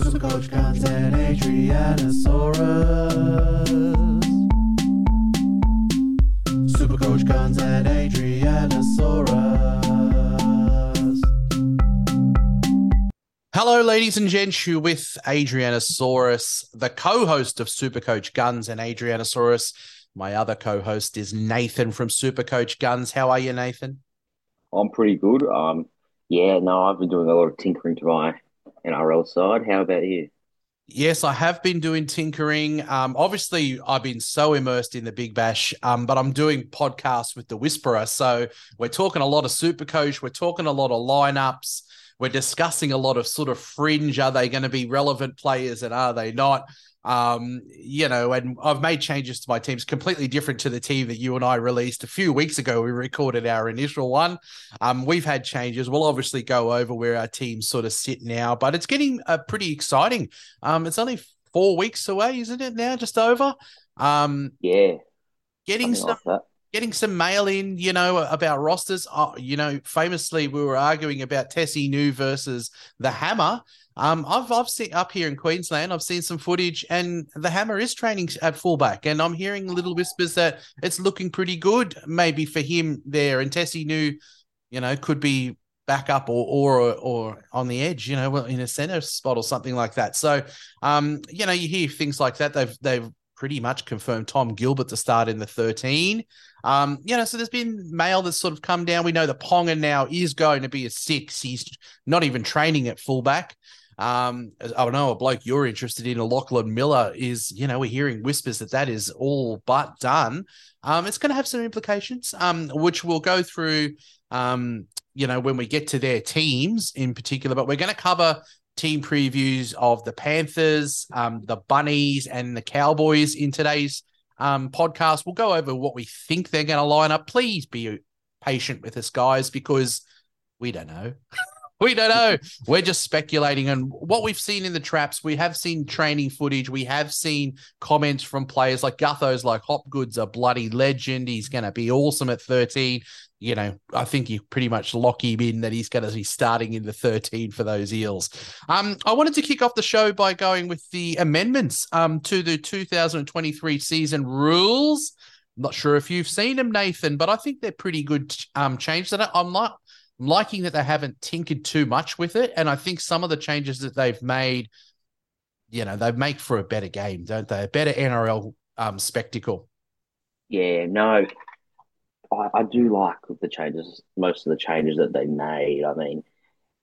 Supercoach Guns and Adrianasaurus. Supercoach Guns and Adrianasaurus. Hello, ladies and gents. You're with Adrianasaurus, the co-host of Supercoach Guns and Adrianasaurus. My other co-host is Nathan from Supercoach Guns. How are you, Nathan? I'm pretty good. I've been doing a lot of tinkering to my NRL side. How about you? Yes, I have been doing tinkering. Obviously, I've been so immersed in the Big Bash, but I'm doing podcasts with the Whisperer. So we're talking a lot of Supercoach. We're talking a lot of lineups. We're discussing a lot of sort of fringe. Are they going to be relevant players and are they not? And I've made changes to my teams, completely different to the team that you and I released a few weeks ago. We recorded our initial one. We've had changes. We'll obviously go over where our teams sort of sit now, but it's getting pretty exciting. It's only 4 weeks away, isn't it now? Just over. Getting some mail in, about rosters. Famously, we were arguing about Tessie New versus the Hammer. I've seen up here in Queensland, I've seen some footage, and the Hammer is training at fullback, and I'm hearing little whispers that it's looking pretty good, maybe for him there. And Tessie New, could be back up or on the edge, in a centre spot or something like that. So, you hear things like that. They've pretty much confirmed Tom Gilbert to start in the 13. So there's been mail that's sort of come down. We know the Ponga now is going to be a 6. He's not even training at fullback. I know a bloke you're interested in, Lachlan Miller, is, we're hearing whispers that is all but done. It's going to have some implications, which we'll go through, when we get to their teams in particular, but we're going to cover team previews of the Panthers, the Bunnies, and the Cowboys in today's podcast. We'll go over what we think they're going to line up. Please be patient with us, guys, because we don't know. We don't know. We're just speculating. And what we've seen in the traps, we have seen training footage. We have seen comments from players like Gutho's, like Hopgood's a bloody legend. He's going to be awesome at 13. I think you pretty much lock him in that he's going to be starting in the 13 for those Eels. I wanted to kick off the show by going with the amendments to the 2023 season rules. I'm not sure if you've seen them, Nathan, but I think they're pretty good changes. I'm liking that they haven't tinkered too much with it, and I think some of the changes that they've made, they make for a better game, don't they? A better NRL spectacle. Yeah, no. I do like the changes, most of the changes that they made. I mean,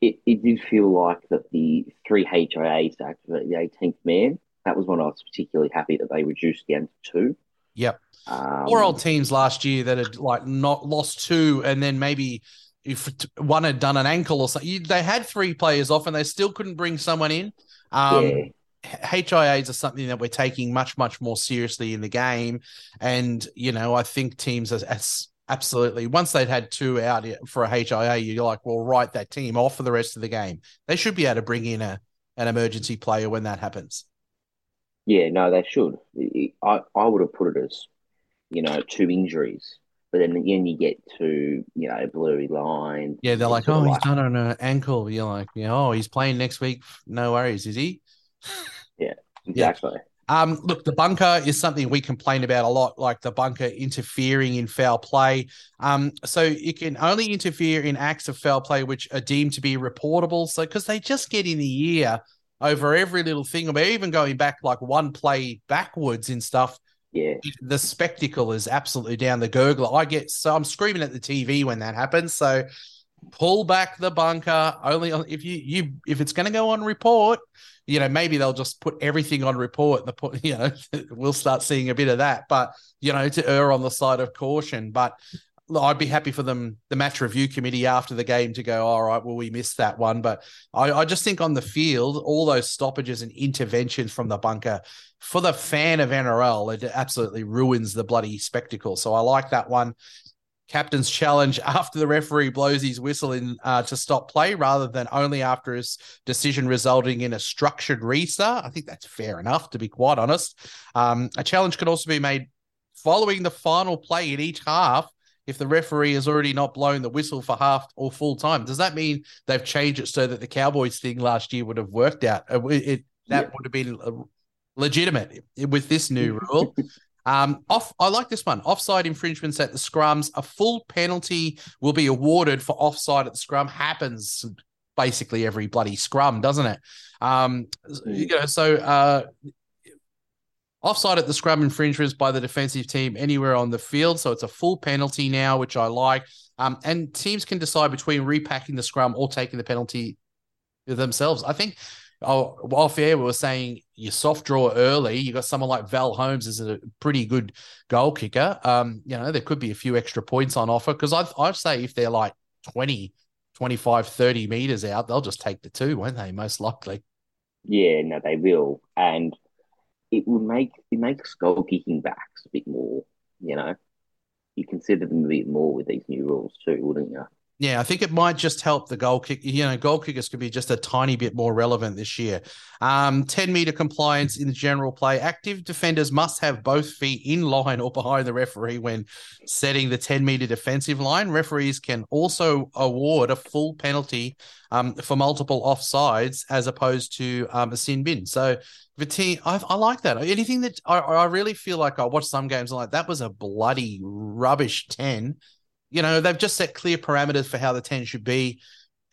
it did feel like that the 3 HIAs to activate the 18th man, that was when I was particularly happy that they reduced down to 2. Yep. 4 old teams last year that had not lost 2, and then maybe if one had done an ankle or something, they had 3 players off and they still couldn't bring someone in. HIAs are something that we're taking much, much more seriously in the game. And, I think teams are absolutely, once they'd had 2 out for a HIA, you're like, well, write that team off for the rest of the game. They should be able to bring in an emergency player when that happens. Yeah, no, they should. I would have put it as, 2 injuries. But then again, you get to, blurry lines. Yeah, they're like, oh, he's done on an ankle. You're like, oh, he's playing next week. No worries, is he? Yeah, exactly. Yeah. Look, the bunker is something we complain about a lot, like the bunker interfering in foul play. So it can only interfere in acts of foul play which are deemed to be reportable. So because they just get in the ear over every little thing, or even going back like one play backwards and stuff. Yeah, the spectacle is absolutely down the gurgler. I'm screaming at the TV when that happens. So pull back the bunker only if if it's going to go on report. Maybe they'll just put everything on report. We'll start seeing a bit of that, but, to err on the side of caution. But I'd be happy for them, the match review committee after the game, to go, all right, well, we missed that one. But I just think on the field, all those stoppages and interventions from the bunker, for the fan of NRL, it absolutely ruins the bloody spectacle. So I like that one. Captain's challenge after the referee blows his whistle in to stop play rather than only after his decision resulting in a structured restart. I think that's fair enough, to be quite honest. A challenge can also be made following the final play in each half if the referee has already not blown the whistle for half or full time? Does that mean they've changed it so that the Cowboys thing last year would have worked out? That would have been legitimate with this new rule. I like this one. Offside infringements at the scrums. A full penalty will be awarded for offside at the scrum. Happens basically every bloody scrum, doesn't it? Offside at the scrum infringements by the defensive team anywhere on the field. So it's a full penalty now, which I like. And teams can decide between repacking the scrum or taking the penalty themselves. I think... off air, we were saying you soft draw early. You got someone like Val Holmes is a pretty good goal kicker. There could be a few extra points on offer because I'd say if they're like 20, 25, 30 meters out, they'll just take the two, won't they? Most likely. Yeah, no, they will, and it makes goal kicking backs a bit more. You consider them a bit more with these new rules too, wouldn't you? Yeah, I think it might just help the goal kick. Goal kickers could be just a tiny bit more relevant this year. 10-meter compliance in the general play. Active defenders must have both feet in line or behind the referee when setting the 10-meter defensive line. Referees can also award a full penalty for multiple offsides as opposed to a sin bin. So, Viti, I like that. Anything that I really feel like I watch some games and like, that was a bloody rubbish 10. They've just set clear parameters for how the 10 should be,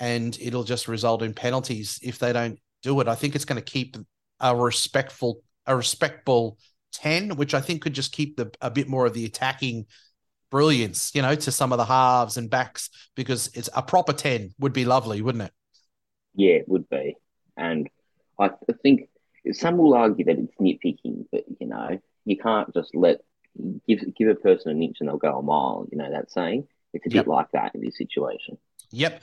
and it'll just result in penalties if they don't do it. I think it's going to keep a respectable 10, which I think could just keep a bit more of the attacking brilliance, to some of the halves and backs, because it's a proper 10 would be lovely, wouldn't it? Yeah, it would be. And I think some will argue that it's nitpicking, but, you can't just give a person an inch and they'll go a mile, that saying. It's a bit like that in this situation. Yep.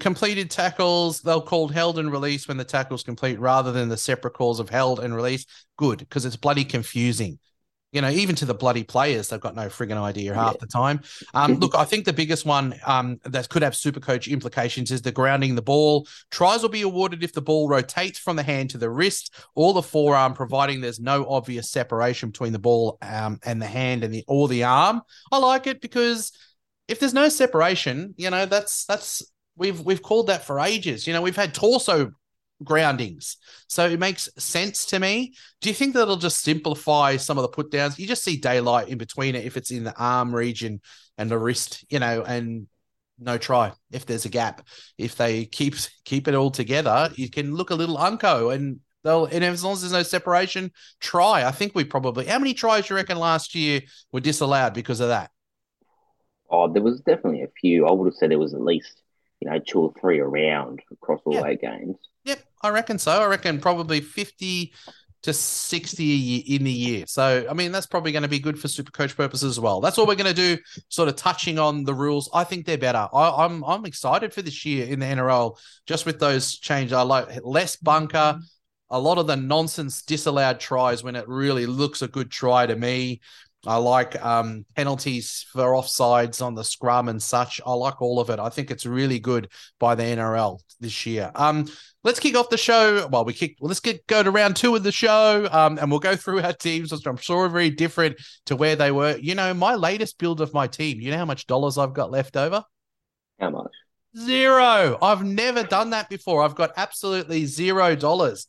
Completed tackles, they'll call held and release when the tackle's complete rather than the separate calls of held and release. Good, because it's bloody confusing. Even to the bloody players, they've got no frigging idea half the time. Look, I think the biggest one that could have Supercoach implications is the grounding the ball. Tries will be awarded if the ball rotates from the hand to the wrist or the forearm, providing there's no obvious separation between the ball and the hand and the arm. I like it because if there's no separation, that's we've called that for ages. We've had torso groundings. So it makes sense to me. Do you think that'll just simplify some of the put downs? You just see daylight in between it if it's in the arm region and the wrist, and no try if there's a gap. If they keep it all together, you can look a little unco and as long as there's no separation, try. I think we probably, how many tries do you reckon last year were disallowed because of that? Oh, there was definitely a few. I would have said there was at least, 2 or 3 around across all eight games. Yep, I reckon so. I reckon probably 50 to 60 in the year. So, I mean, that's probably going to be good for Supercoach purposes as well. That's all we're going to do, sort of touching on the rules. I think they're better. I'm excited for this year in the NRL, just with those changes. I like less bunker, a lot of the nonsense disallowed tries when it really looks a good try to me. I like penalties for offsides on the scrum and such. I like all of it. I think it's really good by the NRL this year. Let's kick off the show. Let's go to round 2 of the show, and we'll go through our teams, which I'm sure are very different to where they were. My latest build of my team, you know how much dollars I've got left over? How much? $0. I've never done that before. I've got absolutely $0.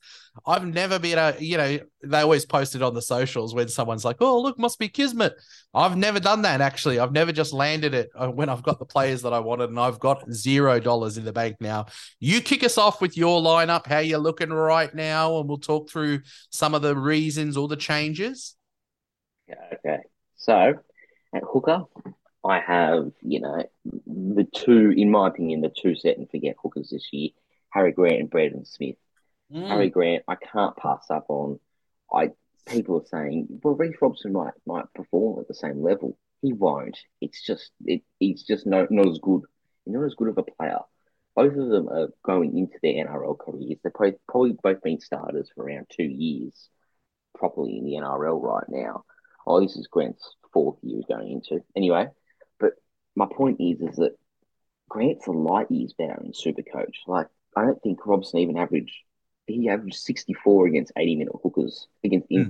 I've never been they always post it on the socials when someone's like, oh, look, must be Kismet. I've never done that, actually. I've never just landed it when I've got the players that I wanted, and I've got $0 in the bank now. You kick us off with your lineup, how you're looking right now, and we'll talk through some of the reasons or the changes. Okay. So at hooker, I have, in my opinion, the two set and forget hookers this year, Harry Grant and Brandon Smith. Harry Grant, I can't pass up on. People are saying, well, Reece Robson might perform at the same level. He won't. It's just he's just not as good. He's not as good of a player. Both of them are going into their NRL careers. They're probably both been starters for around 2 years properly in the NRL right now. Oh, this is Grant's 4th year going into. Anyway, but my point is that Grant's a light years better in Supercoach. Like, I don't think Robson even averaged 64 against 80-minute hookers,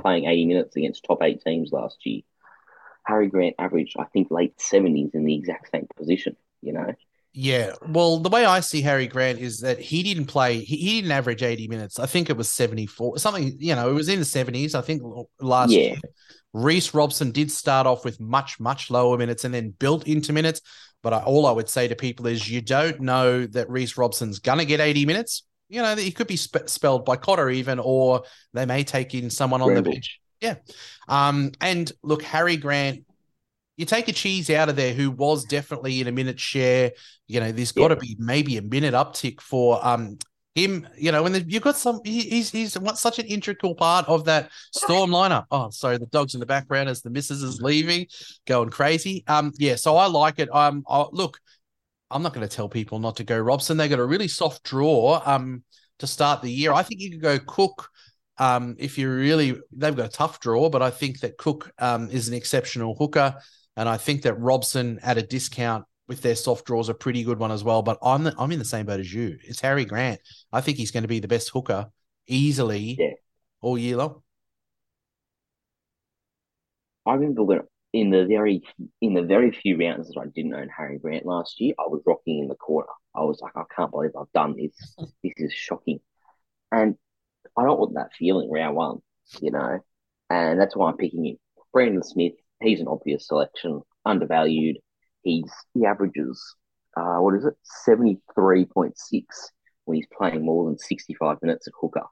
playing 80 minutes against top 8 teams last year. Harry Grant averaged, I think, late 70s in the exact same position, you know? Yeah. Well, the way I see Harry Grant is that he didn't play, he didn't average 80 minutes. I think it was 74, something, you know, it was in the 70s, I think, last year. Reece Robson did start off with much, much lower minutes and then built into minutes. But all I would say to people is you don't know that Reece Robson's going to get 80 minutes. You know, he could be spelled by Cotter even, or they may take in someone on the bench. Yeah. And look, Harry Grant, you take a cheese out of there who was definitely in a minute share. You know, there's got to be maybe a minute uptick for him. You know, and you've got some, he's such an integral part of that Storm lineup. Oh, sorry, the dog's in the background as the missus is leaving, going crazy. Yeah, so I like it. Look, I'm not going to tell people not to go Robson. They got a really soft draw to start the year. I think you could go Cook. If you really, they've got a tough draw, but I think that Cook is an exceptional hooker, and I think that Robson at a discount with their soft draw is a pretty good one as well. But I'm in the same boat as you. It's Harry Grant. I think he's going to be the best hooker easily all year long. I remember when in the very few rounds that I didn't own Harry Grant last year, I was rocking in the corner. I was like, I can't believe I've done this. This is shocking, and I don't want that feeling round one, you know, and that's why I'm picking him. Brandon Smith, he's an obvious selection, undervalued. He averages, 73.6 when he's playing more than 65 minutes at hooker.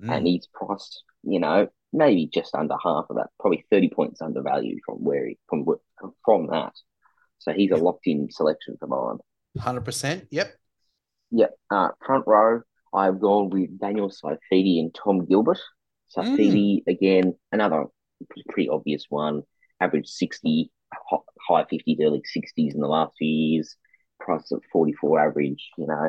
Mm. And he's priced, you know, maybe just under half of that, probably 30 points undervalued from that. So he's a locked-in selection for mine. 100%, yep. Yep, front row. I've gone with Daniel Saifidi and Tom Gilbert. Saifidi, again, another pretty obvious one. Averaged 60, high 50s, early 60s in the last few years. Price of 44 average, you know.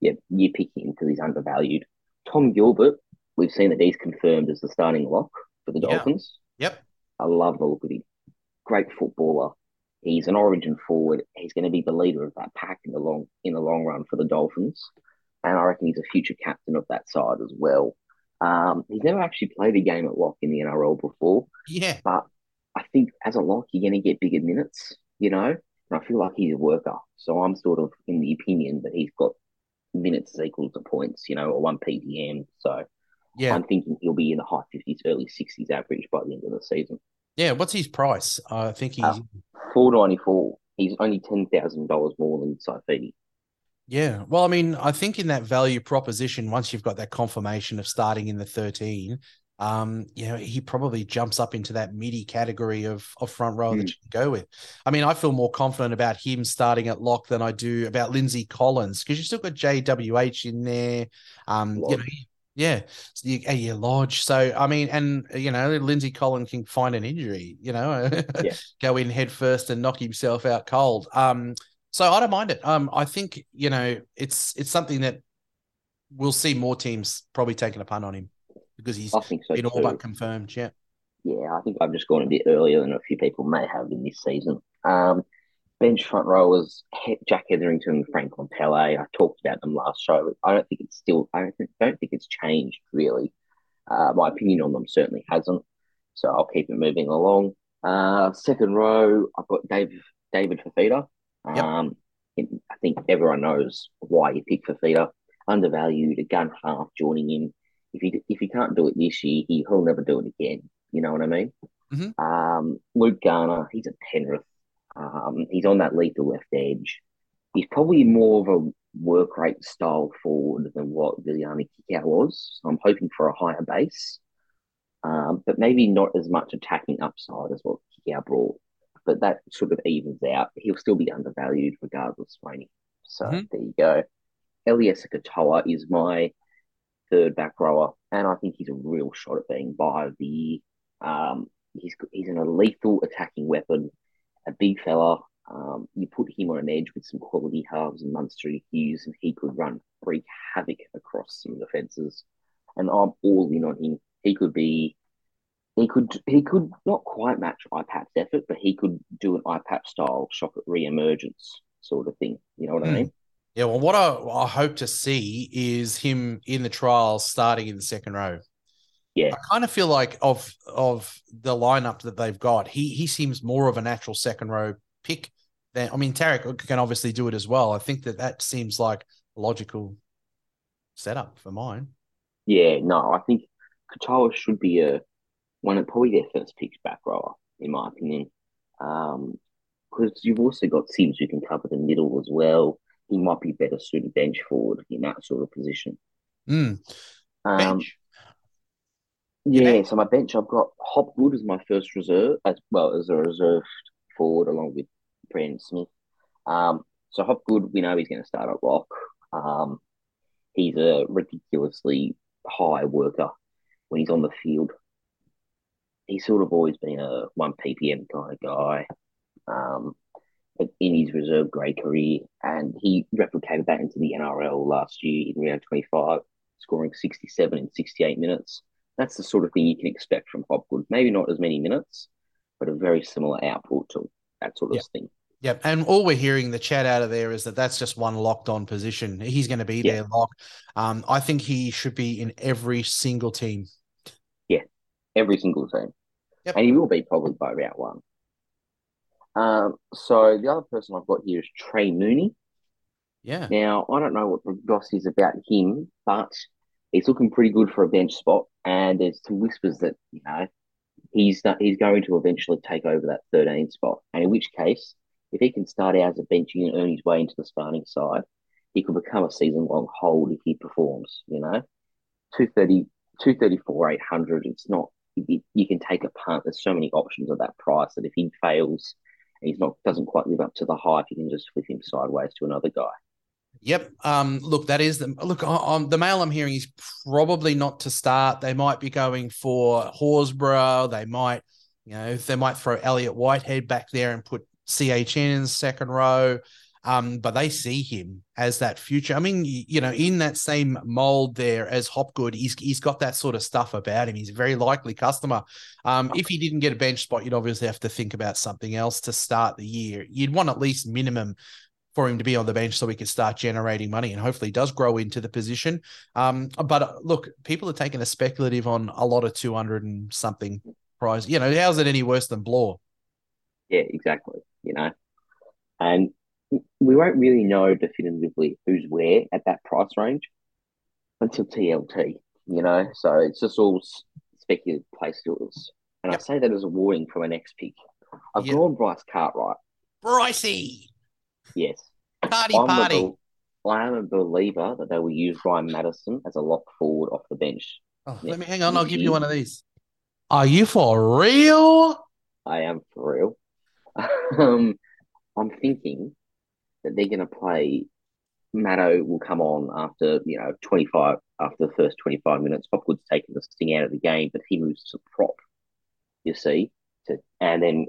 Yeah, you pick him because he's undervalued. Tom Gilbert, we've seen that he's confirmed as the starting lock for the Dolphins. Yep. I love the look of him. Great footballer. He's an origin forward. He's going to be the leader of that pack in the long run for the Dolphins. And I reckon he's a future captain of that side as well. He's never actually played a game at lock in the NRL before. Yeah. But I think as a lock, you're going to get bigger minutes, you know? And I feel like he's a worker. So I'm sort of in the opinion that he's got minutes equal to points, you know, or one PDM. So I'm thinking he'll be in the high 50s, early 60s average by the end of the season. Yeah. What's his price? I think he's $4.94. He's only $10,000 more than Saifidi. Yeah. Well, I mean, I think in that value proposition, once you've got that confirmation of starting in the 13, you know, he probably jumps up into that midi category of front row that you can go with. I mean, I feel more confident about him starting at lock than I do about Lindsay Collins, because you've still got JWH in there. You know, Lodge. So, I mean, and, you know, Lindsay Collins can find an injury, you know, go in head first and knock himself out cold. So I don't mind it. I think, you know, it's something that we'll see more teams probably taking a punt on him because he's been all but confirmed. Yeah. Yeah, I think I've just gone a bit earlier than a few people may have in this season. Bench front rowers, Jack Hetherington, Franklin Pele. I talked about them last show. But I don't think it's changed really. My opinion on them certainly hasn't. So I'll keep it moving along. Second row, I've got David Fafita. Yep. I think everyone knows why you pick Fafita. Undervalued, a gun half joining him. If he can't do it this year, he'll never do it again. You know what I mean? Mm-hmm. Luke Garner, he's a Penrith. He's on that lethal left edge. He's probably more of a work rate style forward than what Viliami Kikau was. So I'm hoping for a higher base, but maybe not as much attacking upside as what Kikau brought. But that sort of evens out. He'll still be undervalued regardless, Swainy. So there you go. Elias Katoa is my third back rower, and I think he's a real shot at being by the year. He's a lethal attacking weapon, a big fella. You put him on an edge with some quality halves and Munster Hughes, and he could run freak havoc across some defences. And I'm all in on him. He could not quite match IPAP's effort, but he could do an IPAP style shock at re-emergence sort of thing. You know what I mean? Yeah. Well, what I hope to see is him in the trials starting in the second row. Yeah. I kind of feel like of the lineup that they've got, he seems more of an actual second row pick than, I mean, Tarek can obviously do it as well. I think that seems like a logical setup for mine. Yeah, no, I think Katoa should be one of probably their first picks back rower, in my opinion. Because you've also got Sims who can cover the middle as well. He might be better suited bench forward in that sort of position. Mm. Bench. Yeah, so my bench, I've got Hopgood as my first reserve, as well as a reserve forward along with Brandon Smith. So Hopgood, we know he's going to start at lock. He's a ridiculously high worker when he's on the field. He's sort of always been a 1 ppm kind of guy in his reserve grade career, and he replicated that into the NRL last year in round 25, scoring 67 in 68 minutes. That's the sort of thing you can expect from Hopgood. Maybe not as many minutes, but a very similar output to that sort of thing. Yep. And all we're hearing the chat out of there is that's just one locked on position. He's going to be their lock. I think he should be in every single team. Yeah, every single team. Yep. And he will be probably by round one. So the other person I've got here is Trey Mooney. Yeah. Now, I don't know what the goss is about him, but he's looking pretty good for a bench spot, and there's some whispers that, you know, he's going to eventually take over that 13 spot, and in which case, if he can start out as a benchie and earn his way into the starting side, he could become a season-long hold if he performs, you know. 234, 800, it's not – you can take a punt. There's so many options at that price that if he fails and doesn't quite live up to the hype, you can just flip him sideways to another guy. Yep. Look, that is the mail I'm hearing is probably not to start. They might be going for Horsbrough. They might, throw Elliot Whitehead back there and put CHN in the second row. But they see him as that future. I mean, in that same mold there as Hopgood, he's got that sort of stuff about him. He's a very likely customer. If he didn't get a bench spot, you'd obviously have to think about something else to start the year. You'd want at least minimum for him to be on the bench so we can start generating money, and hopefully does grow into the position. But look, people are taking a speculative on a lot of 200 and something prize. How's it any worse than Bloor? Yeah, exactly. And we won't really know definitively who's where at that price range until TLT, so it's just all speculative place deals. And I say that as a warning for my next pick. I've gone Bryce Cartwright. Brycey! Yes. Party. I am a believer that they will use Ryan Madison as a lock forward off the bench. Oh, let me hang on. I'll give you one of these. Are you for real? I am for real. I'm thinking that they're going to play. Maddo will come on after, 25, after the first 25 minutes. Hopgood's taking the sting out of the game, but he moves to prop, and then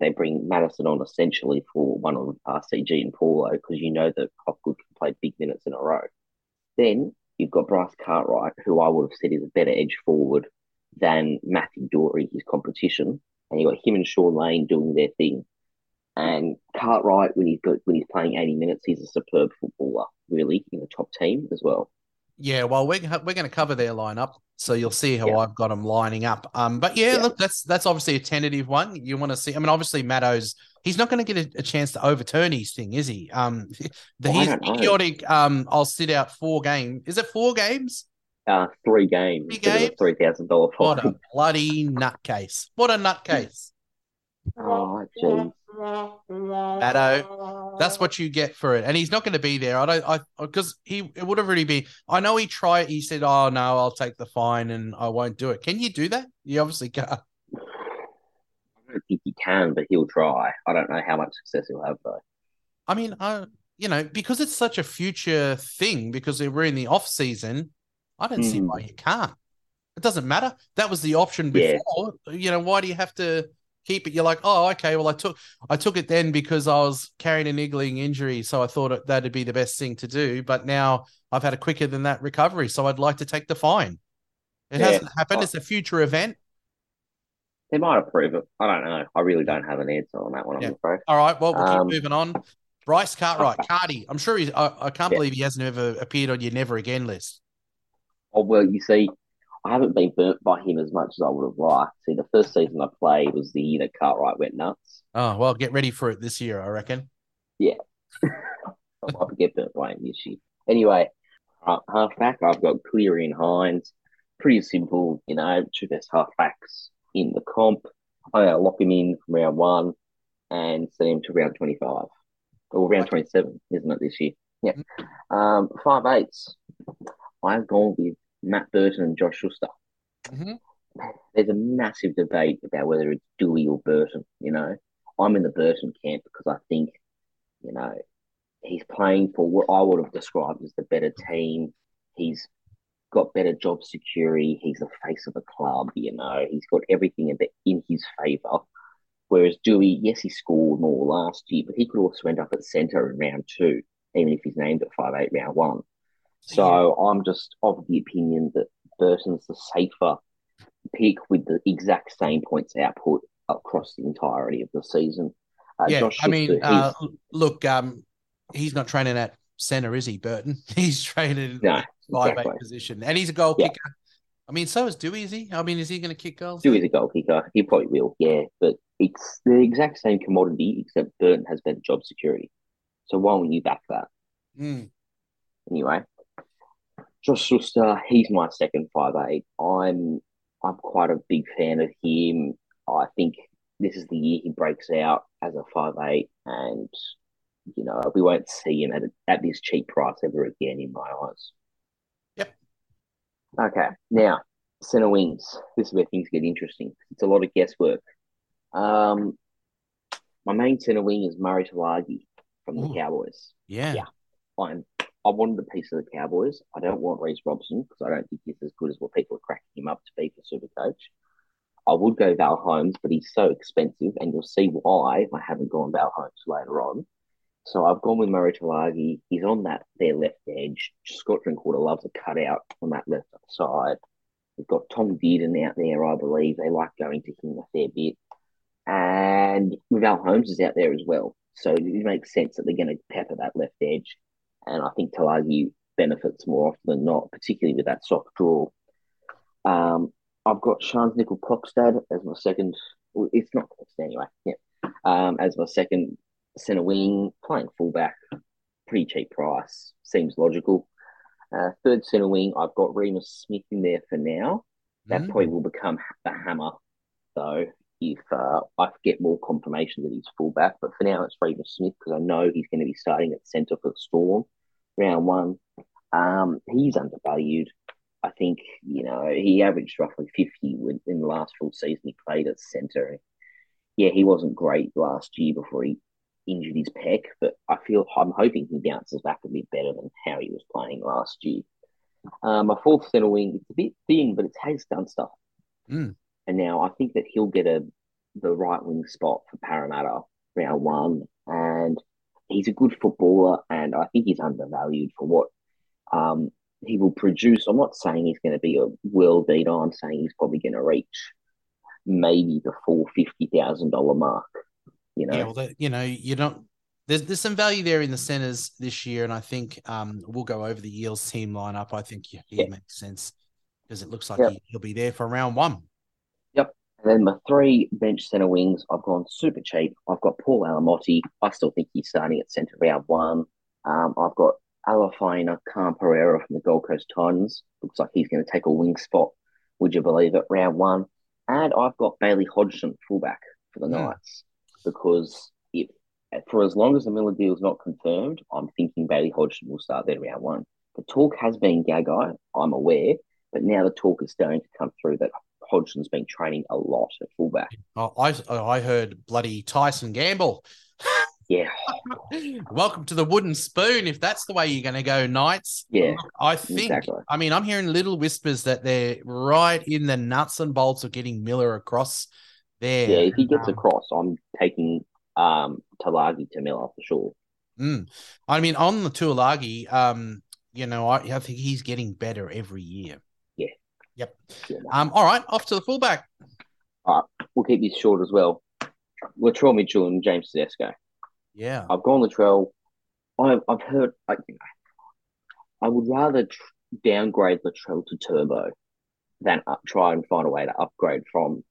they bring Madison on essentially for one on RCG and Paulo, because that Hopgood can play big minutes in a row. Then you've got Bryce Cartwright, who I would have said is a better edge forward than Matthew Dory, his competition. And you've got him and Sean Lane doing their thing. And Cartwright, when he's playing 80 minutes, he's a superb footballer, really, in the top team as well. Yeah, well, we're going to cover their lineup, so you'll see how I've got them lining up. Look, that's obviously a tentative one. You want to see? I mean, obviously, Maddo's he's not going to get a chance to overturn his thing, is he? His idiotic. I'll sit out 4 games. Is it 4 games? 3 games. 3 games. $3,000. What a bloody nutcase! What a nutcase! Oh, jeez. Maddo, that's what you get for it, and he's not going to be there. It would have really been. I know he tried. He said, "Oh no, I'll take the fine and I won't do it." Can you do that? You obviously can't. I don't think he can, but he'll try. I don't know how much success he'll have though. I mean, because it's such a future thing. Because we're in the off season, I don't see why you can't. It doesn't matter. That was the option before. Yeah. Why do you have to? Keep it. You're like, oh, okay. Well, I took it then because I was carrying a niggling injury, so I thought that'd be the best thing to do. But now I've had a quicker than that recovery, so I'd like to take the fine. It hasn't happened. It's a future event. They might approve it. I don't know. I really don't have an answer on that one. I'm afraid. All right. Well, we'll keep moving on. Bryce Cartwright, Cardi. I'm sure I can't believe he hasn't ever appeared on your never again list. Oh well, you see, I haven't been burnt by him as much as I would have liked. See, the first season I played was the year that Cartwright went nuts. Oh, well, get ready for it this year, I reckon. Yeah. I might get burnt by him this year. Anyway, halfback, I've got Cleary and Hines. Pretty simple, you know, two best halfbacks in the comp. I'm going to lock him in from round one and see him to round 25. Or round 27, isn't it, this year? Yeah. 5'8s. I've gone with Matt Burton and Josh Shuster. Mm-hmm. There's a massive debate about whether it's Dewey or Burton, you know. I'm in the Burton camp because I think, you know, he's playing for what I would have described as the better team. He's got better job security. He's the face of the club, you know. He's got everything in his favour. Whereas Dewey, yes, he scored more last year, but he could also end up at centre in round two, even if he's named at 5'8 round one. So I'm just of the opinion that Burton's the safer pick with the exact same points output across the entirety of the season. He's not training at centre, is he, Burton? He's training at 5'8 position. And he's a goal kicker. I mean, so is Dewey, is he? I mean, is he going to kick goals? Dewey's a goal kicker. He probably will, yeah. But it's the exact same commodity, except Burton has better job security. So why wouldn't you back that? Mm. Anyway, Josh Shuster, he's my second 5'8". I'm quite a big fan of him. I think this is the year he breaks out as a 5'8", and you know we won't see him at this cheap price ever again in my eyes. Yep. Okay, now centre wings. This is where things get interesting. It's a lot of guesswork. My main centre wing is Murray Tualagi from the Cowboys. Yeah. I wanted a piece of the Cowboys. I don't want Reece Robson because I don't think he's as good as what people are cracking him up to be for Supercoach. I would go Val Holmes, but he's so expensive, and you'll see why I haven't gone Val Holmes later on. So I've gone with Murray Tuilagi. He's on their left edge. Scott Drinkwater loves a cutout on that left side. We've got Tom Dearden out there, I believe. They like going to him a fair bit. And Val Holmes is out there as well. So it makes sense that they're going to pepper that left edge. And I think Tuilagi benefits more often than not, particularly with that soft draw. I've got Shans Nickel Klokstad as my second. Well, it's not Klokstad anyway. Yeah, as my second centre wing, playing fullback, pretty cheap price, seems logical. Third centre wing, I've got Remus Smith in there for now. That probably will become the Hammer, though, if I get more confirmation that he's fullback. But for now, it's Remus Smith because I know he's going to be starting at centre for the Storm. Round one, he's undervalued. I think, you know, he averaged roughly 50 in the last full season he played at centre. Yeah, he wasn't great last year before he injured his pec, but I'm hoping he bounces back a bit better than how he was playing last year. My fourth centre wing, it's a bit thin, but it has done stuff. Mm. And now I think that he'll get the right wing spot for Parramatta round one, and he's a good footballer, and I think he's undervalued for what he will produce. I'm not saying he's going to be a world beater. I'm saying he's probably going to reach maybe the full $50,000 mark. You know, there's some value there in the centres this year, and I think we'll go over the Eels team lineup. I think it makes sense because it looks like he'll be there for round one. Yep. And then my three bench centre wings, I've gone super cheap. I've got Paul Alamotti. I still think he's starting at centre round one. I've got Alafaina Khan Pereira from the Gold Coast Titans. Looks like he's going to take a wing spot, would you believe it, round one. And I've got Bailey Hodgson, fullback for the Knights, because if for as long as the Miller deal is not confirmed, I'm thinking Bailey Hodgson will start there round one. The talk has been Gagai, I'm aware, but now the talk is starting to come through that Hodgson's been training a lot at fullback. Oh, I heard bloody Tyson Gamble. Yeah. Welcome to the wooden spoon, if that's the way you're going to go, Knights. Yeah, I think, exactly. I mean, I'm hearing little whispers that they're right in the nuts and bolts of getting Miller across there. Yeah, if he gets across, I'm taking Tuilagi to Miller for sure. Mm. I mean, on the Tuilagi, I think he's getting better every year. Yep. All right, off to the fullback. All right, we'll keep this short as well. Latrell Mitchell and James Tedesco. Yeah. I've gone Latrell. I've heard I would rather downgrade Latrell to Turbo than try and find a way to upgrade from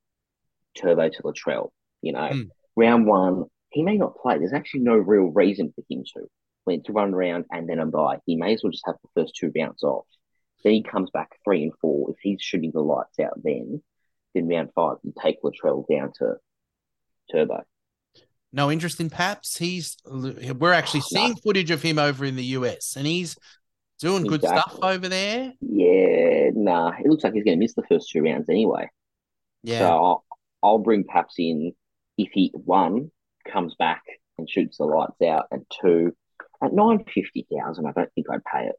Turbo to Latrell. You know, round one, he may not play. There's actually no real reason for him to. Went to one round and then a bye. He may as well just have the first two rounds off. Then he comes back 3 and 4. If he's shooting the lights out then round 5, you take Latrell down to Turbo. No interest in Paps. We're actually seeing footage of him over in the US, and he's doing good stuff over there. Yeah, nah. It looks like he's going to miss the first two rounds anyway. Yeah. So I'll bring Paps in if he, 1, comes back and shoots the lights out, and 2, at $950,000, I don't think I'd pay it.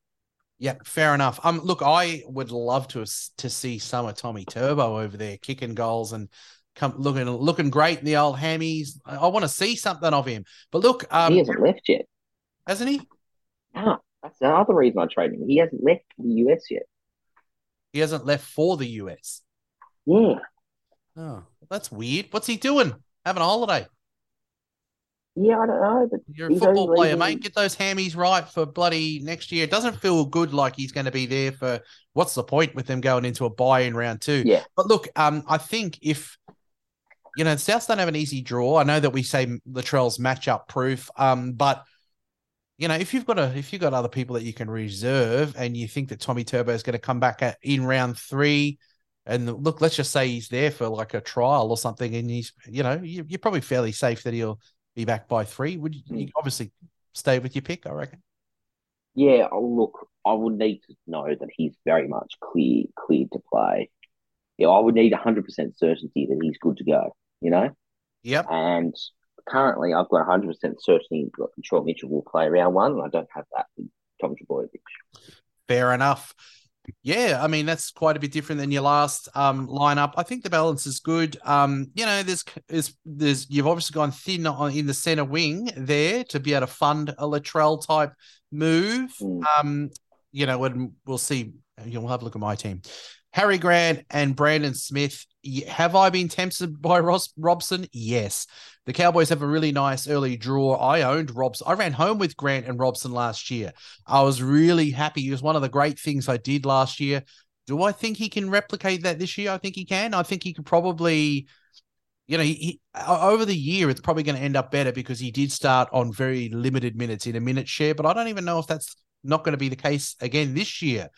Yeah, fair enough. Look, I would love to see summer Tommy Turbo over there kicking goals and looking great in the old hammies. I want to see something of him. But look, he hasn't left yet, hasn't he? No, that's the other reason I traded him. He hasn't left the US yet. He hasn't left for the US. Yeah. Oh, that's weird. What's he doing? Having a holiday? Yeah, I don't know. But you're a football player, mate. Get those hammies right for bloody next year. It doesn't feel good like he's going to be there for – what's the point with them going into a bye in round 2? Yeah. But look, I think if – you know, Souths don't have an easy draw. I know that we say Latrell's matchup proof, but, you know, if you've got other people that you can reserve and you think that Tommy Turbo is going to come back in round 3 – and look, let's just say he's there for like a trial or something, and he's, you know, you're probably fairly safe that he'll be back by 3. Would you obviously stay with your pick? I reckon. Yeah, look, I would need to know that he's very much cleared to play. Yeah, I would need 100% certainty that he's good to go. You know. Yep. And currently, I've got 100% certainty that Troy Mitchell will play round 1, and I don't have that with Tom Gilbert. Fair enough. Yeah, I mean, that's quite a bit different than your last lineup. I think the balance is good. You know, there's you've obviously gone thin in the centre wing there to be able to fund a Latrell-type move. You know, and we'll see. You'll have a look at my team. Harry Grant and Brandon Smith. Have I been tempted by Robson? Yes. The Cowboys have a really nice early draw. I owned Robson. I ran home with Grant and Robson last year. I was really happy. It was one of the great things I did last year. Do I think he can replicate that this year? I think he can. I think he could probably, you know, he, over the year, it's probably going to end up better because he did start on very limited minutes in a minute share, but I don't even know if that's not going to be the case again this year.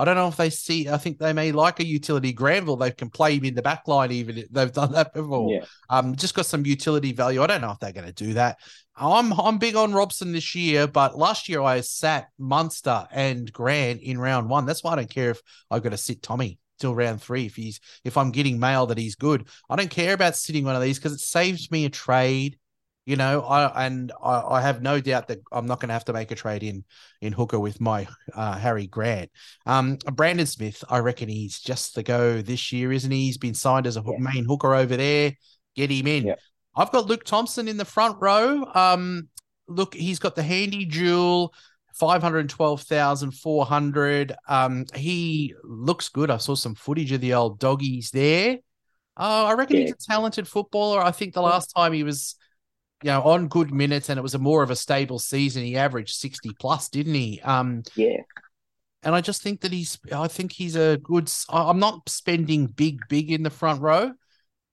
I don't know if they see. I think they may like a utility Granville. They can play him in the back line even. They've done that before. Yeah. Just got some utility value. I don't know if they're going to do that. I'm big on Robson this year, but last year I sat Munster and Grant in round 1. That's why I don't care if I've got to sit Tommy till round 3. If I'm getting mail that he's good, I don't care about sitting one of these because it saves me a trade. You know, I have no doubt that I'm not going to have to make a trade in hooker with my Harry Grant. Brandon Smith, I reckon he's just the go this year, isn't he? He's been signed as a main hooker over there. Get him in. Yeah. I've got Luke Thompson in the front row. Look, he's got the handy jewel, 512,400. He looks good. I saw some footage of the old doggies there. I reckon he's a talented footballer. I think the last time he was... you know, on good minutes, and it was a more of a stable season. He averaged 60+, didn't he? Yeah. And I just think that he's a good. I'm not spending big in the front row,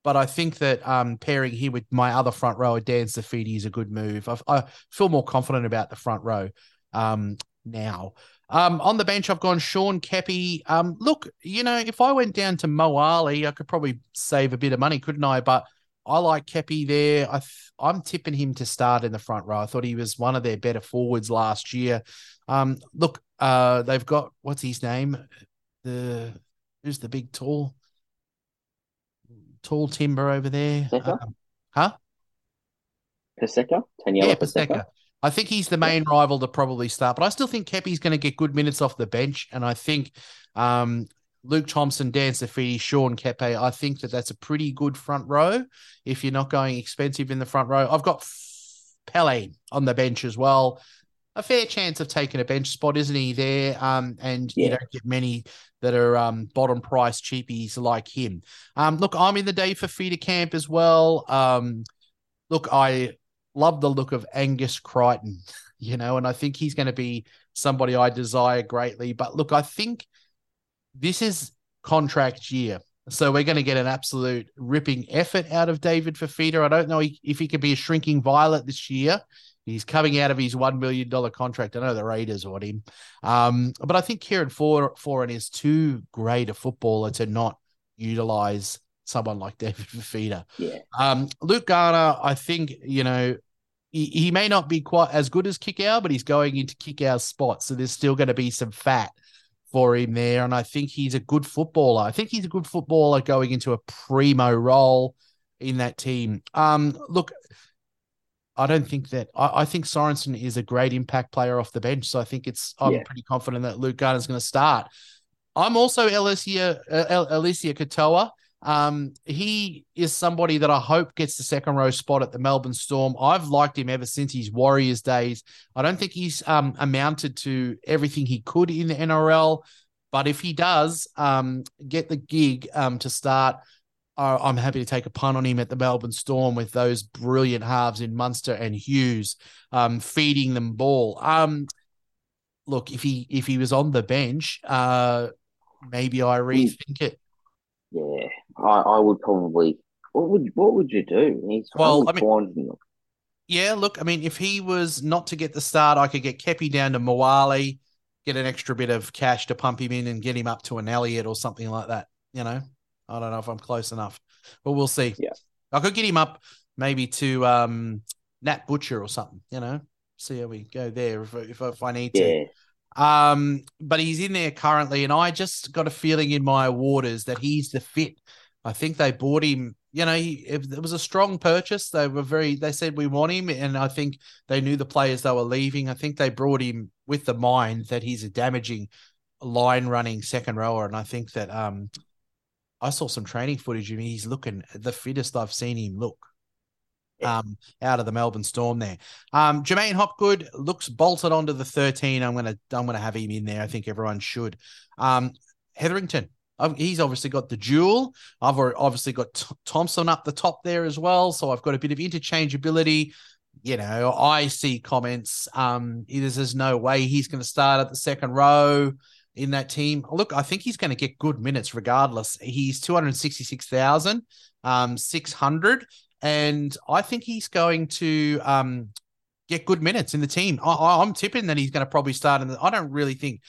but I think that pairing him with my other front row, Dan Zafidi, is a good move. I feel more confident about the front row now. On the bench, I've gone Sean Kepi. Look, you know, if I went down to Mo Ali, I could probably save a bit of money, couldn't I? But I like Kepi there. I'm tipping him to start in the front row. I thought he was one of their better forwards last year. Look, they've got, what's his name? Who's the big tall timber over there? Paseka? Yeah, Paseka. I think he's the main rival to probably start, but I still think Kepi's going to get good minutes off the bench, and I think Luke Thompson, Dan Zafidi, Sean Kepe. I think that's a pretty good front row if you're not going expensive in the front row. I've got Pele on the bench as well. A fair chance of taking a bench spot, isn't he, there? You don't get many that are bottom price cheapies like him. Look, I'm in the Dave Fafita camp as well. Look, I love the look of Angus Crichton, you know, and I think he's going to be somebody I desire greatly. But, look, I think... this is contract year. So we're going to get an absolute ripping effort out of David Fafita. I don't know if he could be a shrinking violet this year. He's coming out of his $1 million contract. I know the Raiders want him. But I think Kieran Foran is too great a footballer to not utilise someone like David Fafita. Yeah. Luke Garner, I think, you know, he may not be quite as good as Kickow, but he's going into Kickow's spot. So there's still going to be some fat for him there. And I think he's a good footballer. I think he's a good footballer going into a primo role in that team. Look, I don't think that – I think Sorensen is a great impact player off the bench, so I think I'm pretty confident that Luke Garner's going to start. I'm also Alicia Katoa. He is somebody that I hope gets the second-row spot at the Melbourne Storm. I've liked him ever since his Warriors days. I don't think he's amounted to everything he could in the NRL, but if he does get the gig to start – I'm happy to take a punt on him at the Melbourne Storm with those brilliant halves in Munster and Hughes feeding them ball. Look, if he was on the bench, maybe I rethink it. Yeah, I would probably. What would you do? Yeah, look, I mean, if he was not to get the start, I could get Kepi down to Moale, get an extra bit of cash to pump him in and get him up to an Elliott or something like that, you know? I don't know if I'm close enough, but we'll see. Yeah. I could get him up maybe to Nat Butcher or something, you know, see how we go there if I need to. But he's in there currently, and I just got a feeling in my waters that he's the fit. I think they bought him, you know, it was a strong purchase. They said we want him, and I think they knew the players they were leaving. I think they brought him with the mind that he's a damaging line-running second rower, and I think that – I saw some training footage of him. He's looking the fittest I've seen him look out of the Melbourne Storm there. Jermaine Hopgood looks bolted onto the 13. I'm going to have him in there. I think everyone should. Hetherington, he's obviously got the duel. I've obviously got Thompson up the top there as well. So I've got a bit of interchangeability. You know, I see comments. There's no way he's going to start at the second row in that team. Look, I think he's going to get good minutes regardless. He's 266,600, and I think he's going to get good minutes in the team. I'm tipping that he's going to probably start. I don't really think,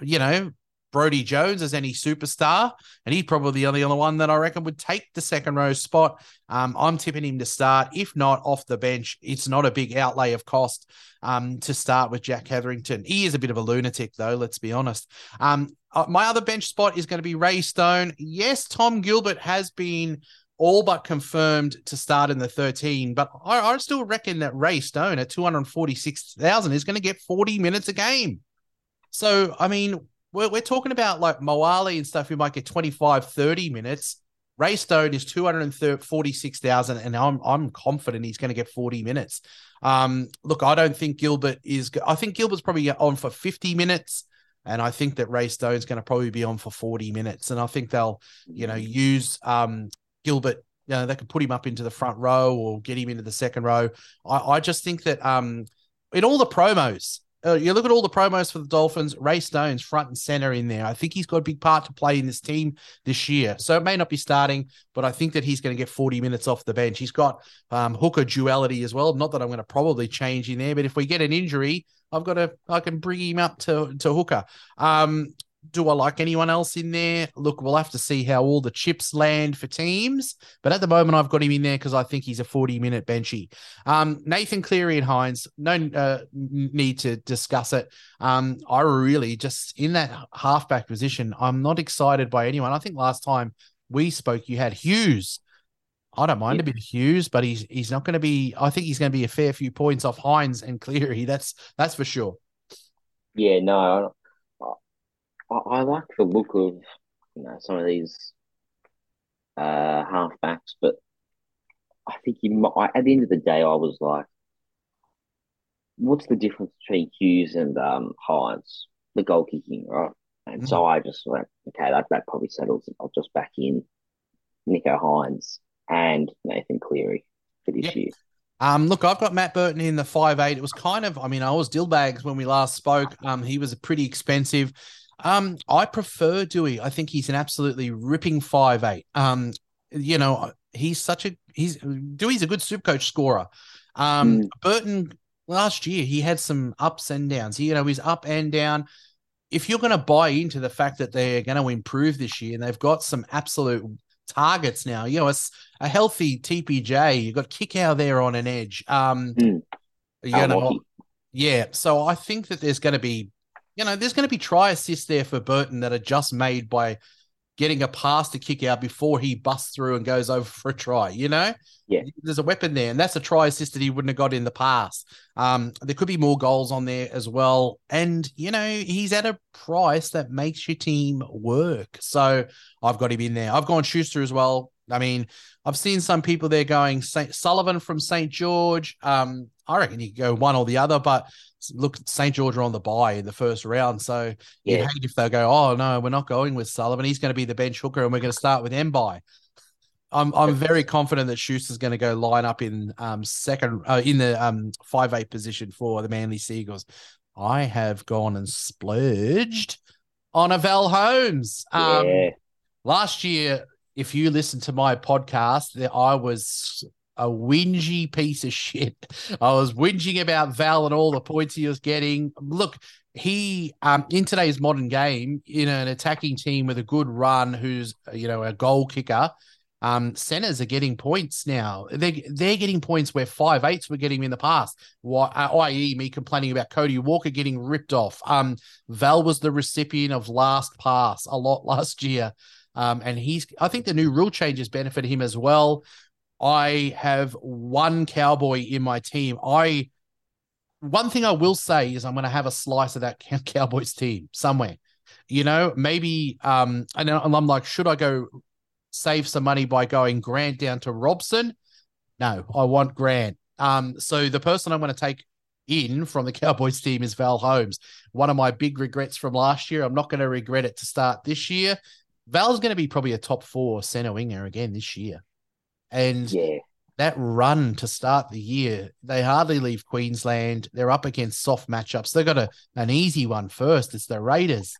you know, Brodie Jones is any superstar, and he's probably the only other one that I reckon would take the second row spot. I'm tipping him to start. If not, off the bench. It's not a big outlay of cost to start with Jack Hetherington. He is a bit of a lunatic, though, let's be honest. My other bench spot is going to be Ray Stone. Yes, Tom Gilbert has been all but confirmed to start in the 13, but I still reckon that Ray Stone at 246,000 is going to get 40 minutes a game. So, I mean... We're talking about like Moale and stuff. You might get 25, 30 minutes. Ray Stone is 246,000, and I'm confident he's going to get 40 minutes. Look, I don't think Gilbert is. I think Gilbert's probably on for 50 minutes, and I think that Ray Stone's going to probably be on for 40 minutes. And I think they'll, you know, use Gilbert. You know, they could put him up into the front row or get him into the second row. I just think that in all the promos. You look at all the promos for the Dolphins, Ray Stone's front and center in there. I think he's got a big part to play in this team this year. So it may not be starting, but I think that he's going to get 40 minutes off the bench. He's got hooker duality as well. Not that I'm going to probably change in there, but if we get an injury, I can bring him up to hooker. Do I like anyone else in there? Look, we'll have to see how all the chips land for teams. But at the moment, I've got him in there because I think he's a 40-minute benchy. Nathan Cleary and Hines, no need to discuss it. I really just, in that halfback position, I'm not excited by anyone. I think last time we spoke, you had Hughes. I don't mind a bit of Hughes, but he's not going to be – I think he's going to be a fair few points off Hines and Cleary. That's for sure. Yeah, no, I don't. I like the look of, you know, some of these halfbacks, but I think at the end of the day, I was like, what's the difference between Hughes and Hines? The goal kicking, right? And so I just went, okay, that probably settles it. I'll just back in Nicho Hines and Nathan Cleary for this year. Look, I've got Matt Burton in the 5'8". It was kind of, I mean, I was Dillbags when we last spoke. He was pretty expensive. I prefer Dewey. I think he's an absolutely ripping 5'8". You know, he's such a Dewey's a good Supercoach scorer. Burton last year, he had some ups and downs. He, you know, he's up and down. If you're going to buy into the fact that they're going to improve this year and they've got some absolute targets now, you know, it's a healthy TPJ. You've got Kickow there on an edge. Yeah. So I think that there's going to be, you know, there's going to be try assists there for Burton that are just made by getting a pass to Kickow before he busts through and goes over for a try, you know? Yeah. There's a weapon there, and that's a try assist that he wouldn't have got in the past. There could be more goals on there as well. And, you know, he's at a price that makes your team work. So I've got him in there. I've gone Schuster as well. I mean, I've seen some people there going Sullivan from St. George. I reckon you could go one or the other, but look, St. George are on the bye in the first round. So you hate if they go, oh, no, we're not going with Sullivan. He's going to be the bench hooker and we're going to start with Mbai. I'm very confident that Schuster's going to go line up in the 5'8" position for the Manly Seagulls. I have gone and splurged on a Val Holmes. Last year, if you listen to my podcast, I was a whingy piece of shit. I was whinging about Val and all the points he was getting. Look, he in today's modern game, in an attacking team with a good run, who's, you know, a goal kicker, centers are getting points now. They're getting points where 5'8" were getting in the past. I.e., me complaining about Cody Walker getting ripped off. Val was the recipient of last pass a lot last year, and I think the new rule changes benefit him as well. I have one Cowboy in my team. One thing I will say is I'm going to have a slice of that Cowboys team somewhere, you know, maybe, and I'm like, should I go save some money by going Grant down to Robson? No, I want Grant. So the person I'm going to take in from the Cowboys team is Val Holmes. One of my big regrets from last year. I'm not going to regret it to start this year. Val's going to be probably a top 4 center winger again this year. And that run to start the year, they hardly leave Queensland. They're up against soft matchups. They've got an easy one first. It's the Raiders.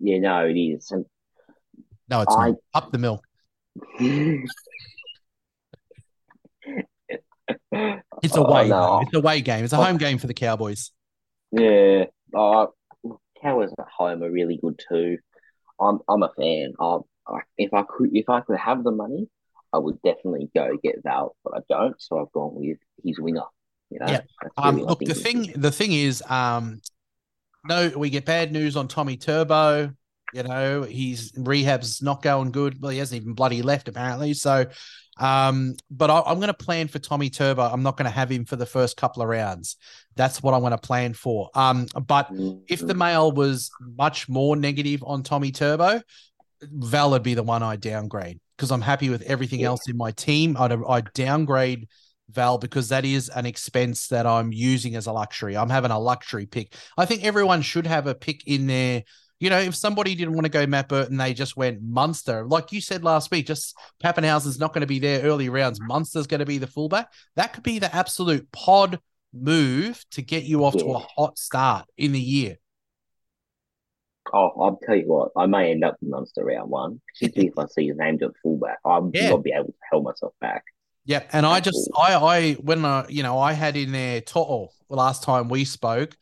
Yeah, no, it is. No, it's not. Up the milk. It's away. It's a away game. It's a home game for the Cowboys. Yeah. Cowboys at home are really good too. I'm a fan. If I could have the money, I would definitely go get Val, but I don't, so I've gone with his winger. You know, look, the thing is, we get bad news on Tommy Turbo. You know, his rehab's not going good. Well, he hasn't even bloody left apparently. So, but I'm going to plan for Tommy Turbo. I'm not going to have him for the first couple of rounds. That's what I'm going to plan for. But if the mail was much more negative on Tommy Turbo, Val would be the one I downgrade because I'm happy with everything else in my team. I downgrade Val because that is an expense that I'm using as a luxury. I'm having a luxury pick. I think everyone should have a pick in there. You know, if somebody didn't want to go Matt Burton, they just went Munster. Like you said last week, just Pappenhausen's not going to be there early rounds. Munster's going to be the fullback. That could be the absolute pod move to get you off to a hot start in the year. Oh, I'll tell you what, I may end up in Munster round 1, particularly if I see his name to a fullback. I'll be able to hold myself back. Yeah, and I had in there To'o last time we spoke,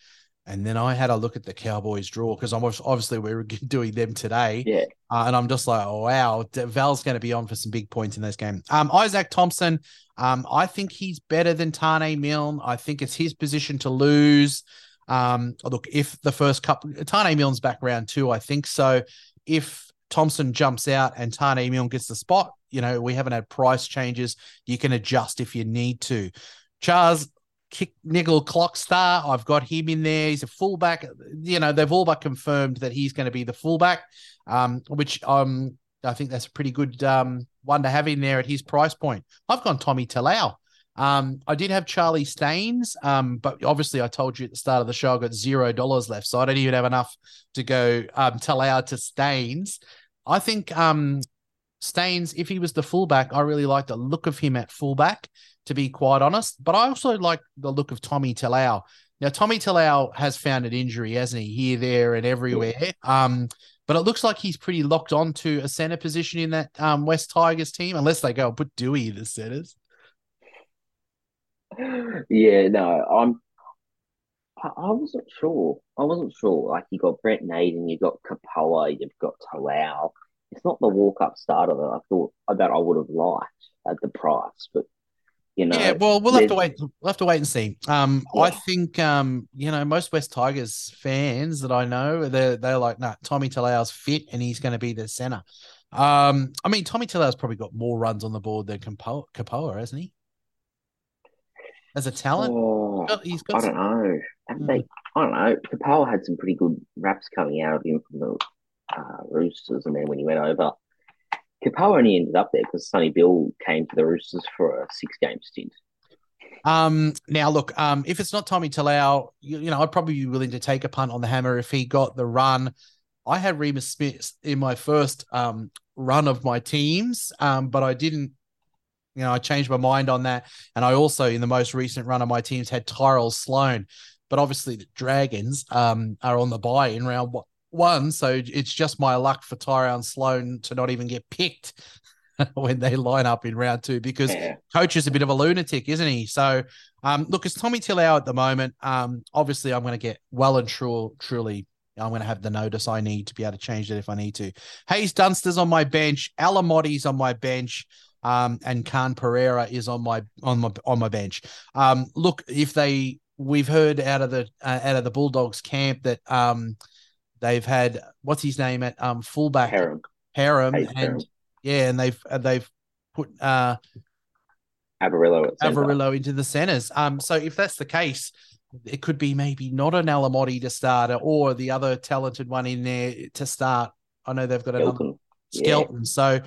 and then I had a look at the Cowboys draw because I'm obviously we're doing them today. Yeah, and I'm just like, oh, wow, Val's going to be on for some big points in this game. Isaac Thompson, I think he's better than Tane Milne. I think it's his position to lose. Look, if the first couple, Tane Milne's back round 2, I think. So if Thompson jumps out and Tane Milne gets the spot, you know, we haven't had price changes. You can adjust if you need to. Charles Niggle Clockstar, I've got him in there. He's a fullback. You know, they've all but confirmed that he's going to be the fullback, which I think that's a pretty good one to have in there at his price point. I've gone Tommy Talau. I did have Charlie Staines, but obviously I told you at the start of the show I got $0 left, so I don't even have enough to go Talau to Staines. I think Staines, if he was the fullback, I really like the look of him at fullback, to be quite honest. But I also like the look of Tommy Talau. Now, Tommy Turbo has found an injury, hasn't he? Here, there, and everywhere. Yeah. But it looks like he's pretty locked on to a centre position in that West Tigers team, unless they go and put Dewey in the centres. Yeah, no, I wasn't sure. Like, you got Brent Naden, you got Kapoa, you've got Talau. It's not the walk-up starter that I thought that I would have liked at the price, but you know, yeah. Well, we'll have to wait. We'll have to wait and see. Yeah. I think you know, most West Tigers fans that I know, they're like, no, Tommy Talau's fit and he's going to be the center. I mean, Tommy Talau's probably got more runs on the board than Kapoa, hasn't he? As a talent, oh, he's got I don't know. I don't know. Kapoa had some pretty good raps coming out of him from the Roosters, and then when he went over, Kapoa only ended up there because Sonny Bill came to the Roosters for a 6-game stint. Now, look, if it's not Tommy Talau, you know, I'd probably be willing to take a punt on the Hammer if he got the run. I had Remus Smith in my first run of my teams, but I didn't. You know, I changed my mind on that, and I also, in the most recent run of my teams, had Tyrell Sloan. But obviously, the Dragons are on the bye in round one, so it's just my luck for Tyrone Sloan to not even get picked when they line up in round two, because Coach is a bit of a lunatic, isn't he? So, look, it's Tommy Turbo at the moment. Obviously, I'm going to get well and truly, I'm going to have the notice I need to be able to change it if I need to. Hayes Dunster's on my bench, Alamotti's on my bench, and Khan Pereira is on my bench. Look, we've heard out of the Bulldogs camp that they've had what's his name at fullback Harum, and they've put Averillo into the centres. So if that's the case, it could be maybe not an Alamotti to start, or the other talented one in there to start. I know they've got another Skelton. Yeah. So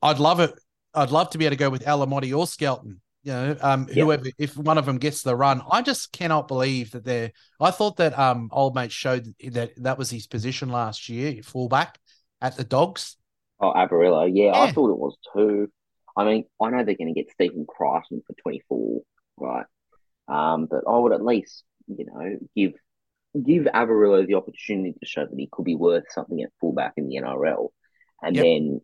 I'd love it. I'd love to be able to go with Alamotti or Skelton. You know, whoever, if one of them gets the run, I just cannot believe that I thought that old mate showed that was his position last year, fullback at the Dogs. Oh, Averillo. Yeah, I thought it was too. I mean, I know they're going to get Stephen Crichton for 24, right? But I would at least, you know, give Averillo the opportunity to show that he could be worth something at fullback in the NRL. And then,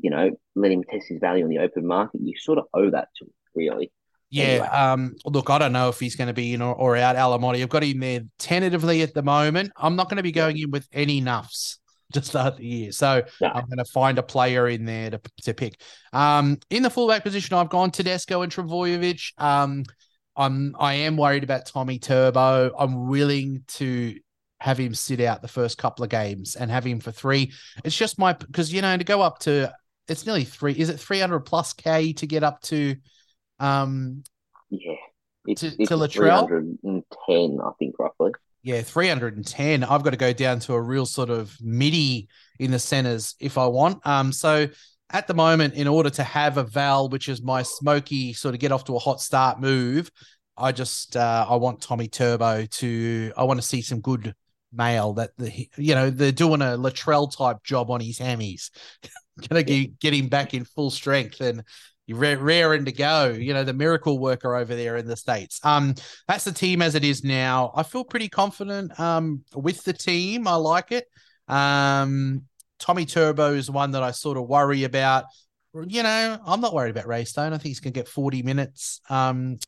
you know, let him test his value in the open market. You sort of owe that to him. Really? Yeah. Anyway. Look, I don't know if he's going to be in or out. Alamotti, I've got him there tentatively at the moment. I'm not going to be going in with any nuffs to start the year, so no. I'm going to find a player in there to pick. In the fullback position, I've gone Tedesco and Travojevic. I am worried about Tommy Turbo. I'm willing to have him sit out the first couple of games and have him for 3. It's just because you know, to go up to, it's nearly 3. Is it 300 plus K to get up to? It's Latrell, 310, I think, roughly. Yeah, 310. I've got to go down to a real sort of midi in the centres if I want. So at the moment, in order to have a Val, which is my smoky sort of get off to a hot start move, I just I want Tommy Turbo to. I want to see some good mail that they're doing a Latrell type job on his hammies. Gonna get him back in full strength and. You're raring to go, you know, the miracle worker over there in the States. That's the team as it is now. I feel pretty confident with the team. I like it. Tommy Turbo is one that I sort of worry about. You know, I'm not worried about Ray Stone. I think he's going to get 40 minutes. I'm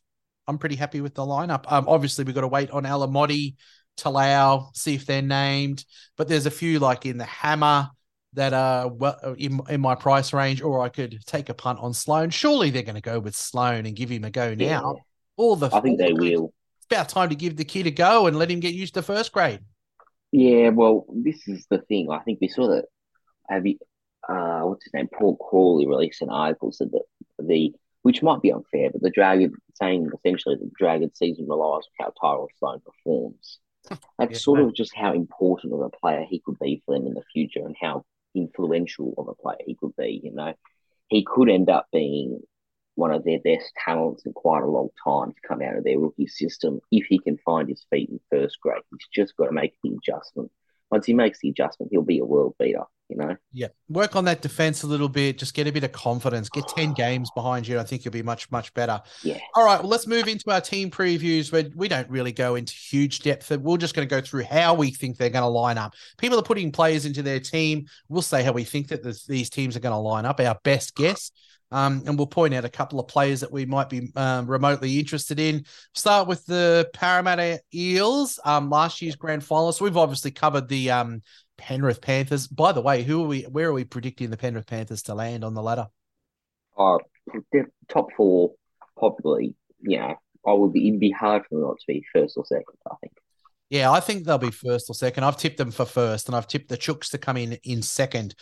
pretty happy with the lineup. Obviously, we've got to wait on Alamotti, Talau, see if they're named. But there's a few like in the Hammer that are well in my price range, or I could take a punt on Sloan. Surely they're going to go with Sloan and give him a go now. I think they will. It's about time to give the kid a go and let him get used to first grade. Yeah, well, this is the thing. I think we saw that. What's his name? Paul Crawley released an article said that which might be unfair, but the Dragon saying essentially the Dragon season relies on how Tyrell Sloan performs. That's of just how important of a player he could be for them in the future, and how influential of a player he could be. You know, he could end up being one of their best talents in quite a long time to come out of their rookie system if he can find his feet in first grade. He's just got to make the adjustment. Once he makes the adjustment, he'll be a world beater you know? Yeah. Work on that defense a little bit. Just get a bit of confidence. Get 10 games behind you. I think you'll be much, much better. Yeah. All right. Well, let's move into our team previews where we don't really go into huge depth. We're just going to go through how we think they're going to line up. People are putting players into their team. We'll say how we think that these teams are going to line up, our best guess. And we'll point out a couple of players that we might be remotely interested in. Start with the Parramatta Eels, last year's grand finalists. We've obviously covered the Penrith Panthers. By the way, where are we predicting the Penrith Panthers to land on the ladder? Top four, probably. Yeah, it'd be hard for them not to be first or second, I think. Yeah, I think they'll be first or second. I've tipped them for first, and I've tipped the Chooks to come in second.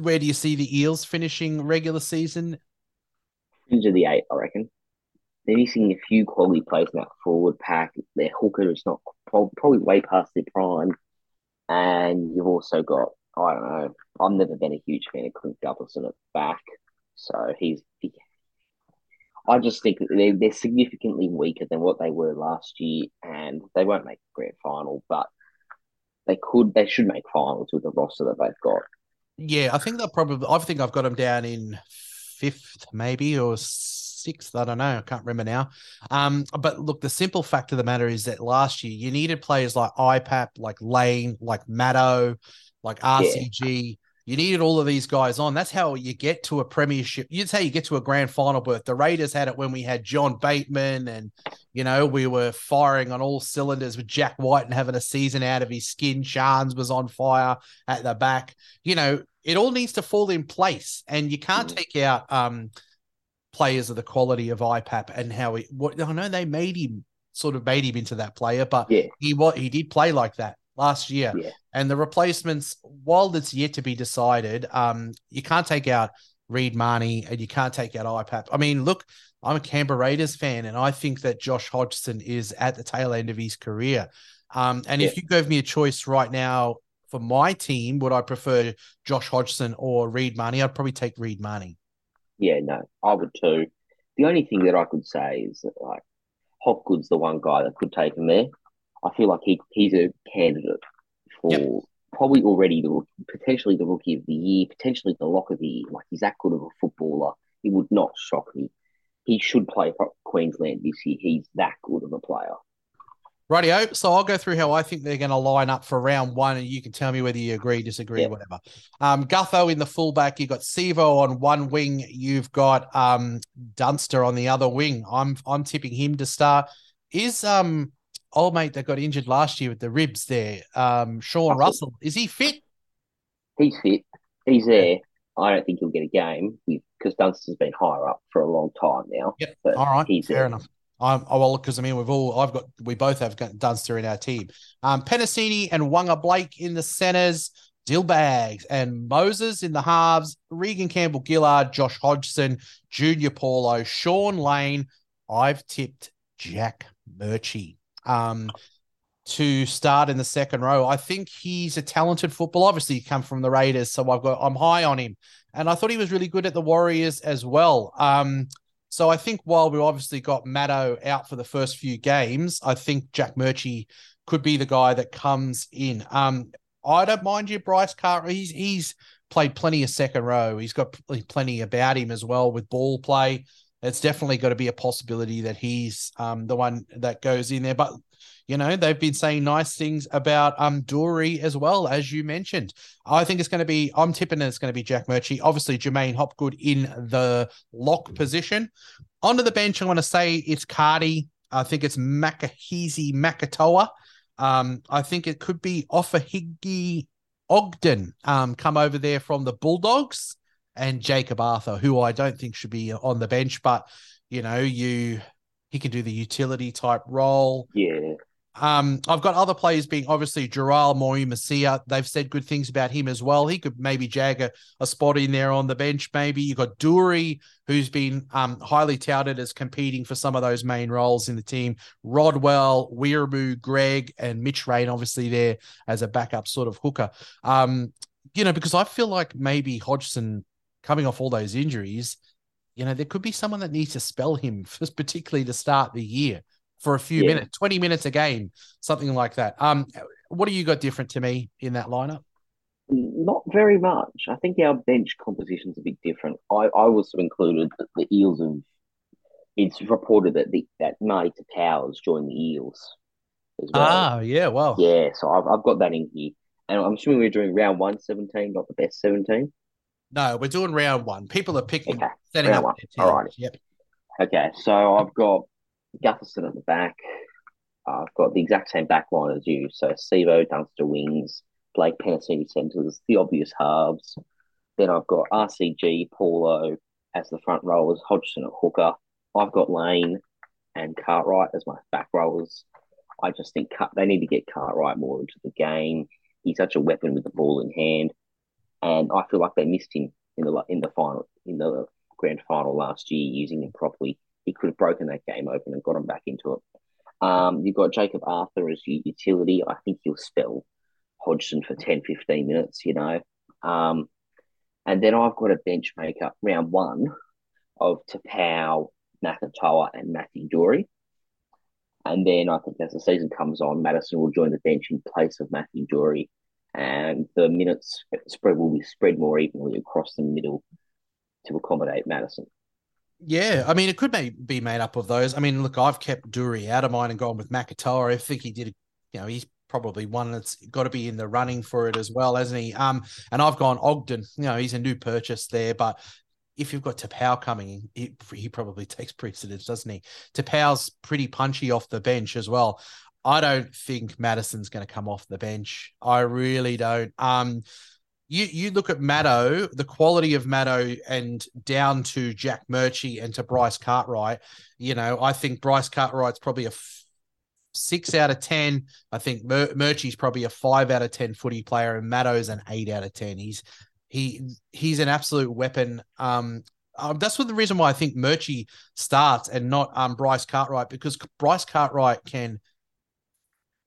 Where do you see the Eels finishing regular season? Into the 8, I reckon. They're missing a few quality plays in that forward pack. Their hooker is not probably way past their prime. And you've also got, I don't know, I've never been a huge fan of Clint Douglasson at back. So I just think that they're significantly weaker than what they were last year, and they won't make the grand final, but they should make finals with the roster that they've got. Yeah, I think I've got them down in fifth maybe or sixth. I don't know. I can't remember now. But look, the simple fact of the matter is that last year you needed players like IPAP, like Lane, like Maddo, like RCG. Yeah. You needed all of these guys on. That's how you get to a premiership. That's how you get to a grand final berth. The Raiders had it when we had John Bateman and, you know, we were firing on all cylinders with Jack White and having a season out of his skin. Shans was on fire at the back. You know, it all needs to fall in place, and you can't take out players of the quality of IPAP and I know they made him into that player, but yeah. He did play like that last year. Yeah. And the replacements, while it's yet to be decided, you can't take out Reid Marnie and you can't take out IPAP. I mean, look, I'm a Canberra Raiders fan, and I think that Josh Hodgson is at the tail end of his career. If you gave me a choice right now for my team, would I prefer Josh Hodgson or Reid Marnie? I'd probably take Reid Marnie. Yeah, no, I would too. The only thing that I could say is that, like, Hopgood's the one guy that could take him there. I feel like he's a candidate for probably already potentially the rookie of the year, potentially the lock of the year. Like, he's that good of a footballer. It would not shock me. He should play for Queensland this year. He's that good of a player. Rightio. So I'll go through how I think they're going to line up for round one, and you can tell me whether you agree, disagree, whatever. Gutho in the fullback. You've got Sevo on one wing. You've got Dunster on the other wing. I'm tipping him to start. Is old mate that got injured last year with the ribs there, Sean Russell, is he fit? He's fit. He's there. I don't think he'll get a game because Dunster's been higher up for a long time now. Yep. But all right. He's fair enough. We both have got Dunster in our team. Penasini and Wanga Blake in the centres, Dillbags and Moses in the halves, Regan Campbell-Gillard, Josh Hodgson, Junior Paulo, Sean Lane. I've tipped Jack Murchie to start in the second row. I think he's a talented footballer. Obviously, he come from the Raiders, so I'm high on him. And I thought he was really good at the Warriors as well. So I think while we've obviously got Maddo out for the first few games, I think Jack Murchie could be the guy that comes in. I don't mind you, Bryce Cartwright. He's played plenty of second row. He's got plenty about him as well with ball play. It's definitely got to be a possibility that he's the one that goes in there. But, you know, they've been saying nice things about Dury as well, as you mentioned. I think I'm tipping it's going to be Jack Murchie. Obviously, Jermaine Hopgood in the lock position. Onto the bench, I want to say it's Cardi. I think it's Makahizi Makatoa. I think it could be Ofahigi Ogden come over there from the Bulldogs. And Jacob Arthur, who I don't think should be on the bench, but, you know, he can do the utility type role. Yeah. I've got other players being obviously Gerald Moimasia. They've said good things about him as well. He could maybe jag a spot in there on the bench. Maybe you've got Dury, who's been highly touted as competing for some of those main roles in the team. Rodwell, Weiramu, Greg, and Mitch Rain, obviously there as a backup sort of hooker. You know, because I feel like maybe Hodgson, coming off all those injuries, you know, there could be someone that needs to spell him, particularly to start the year for a few minutes, 20 minutes a game, something like that. What do you got different to me in that lineup? Not very much. I think our bench composition's a bit different. I was included that the Eels have. It's reported that Marty Powers joined the Eels as well. Ah, yeah, wow. Yeah, so I've got that in here. And I'm assuming we're doing round 117, not the best 17. No, we're doing round one. People are picking, okay, setting round up. All right. Yep. Okay, so I've got Gutherson at the back. I've got the exact same back line as you. So Sebo, Dunster, wings, Blake Panasini centres, the obvious halves. Then I've got RCG, Paulo as the front rowers, Hodgson at hooker. I've got Lane and Cartwright as my back rowers. I just think they need to get Cartwright more into the game. He's such a weapon with the ball in hand, and I feel like they missed him in the grand final last year using him properly. He could have broken that game open and got him back into it. You've got Jacob Arthur as your utility. I think he'll spell Hodgson for 10, 15 minutes, you know. And then I've got a bench makeup round one of Tapau, Nakatoa and Matthew Dory. And then I think as the season comes on, Madison will join the bench in place of Matthew Dory, and the minutes spread will be spread more evenly across the middle to accommodate Madison. Yeah, I mean, it could be made up of those. I mean, look, I've kept Dory out of mine and gone with Nakatoa. I think he did, you know, he's probably one that's got to be in the running for it as well, hasn't he? And I've gone Ogden. You know, he's a new purchase there, but if you've got Tapau coming, he probably takes precedence, doesn't he? Tapau's pretty punchy off the bench as well. I don't think Madison's going to come off the bench. I really don't. You look at Maddo, the quality of Maddo, and down to Jack Murchie and to Bryce Cartwright. You know, I think Bryce Cartwright's probably a 6 out of 10. I think Murchie's probably a 5 out of 10 footy player, and Maddo's an 8 out of 10. He's an absolute weapon. That's the reason why I think Murchie starts and not Bryce Cartwright, because Bryce Cartwright can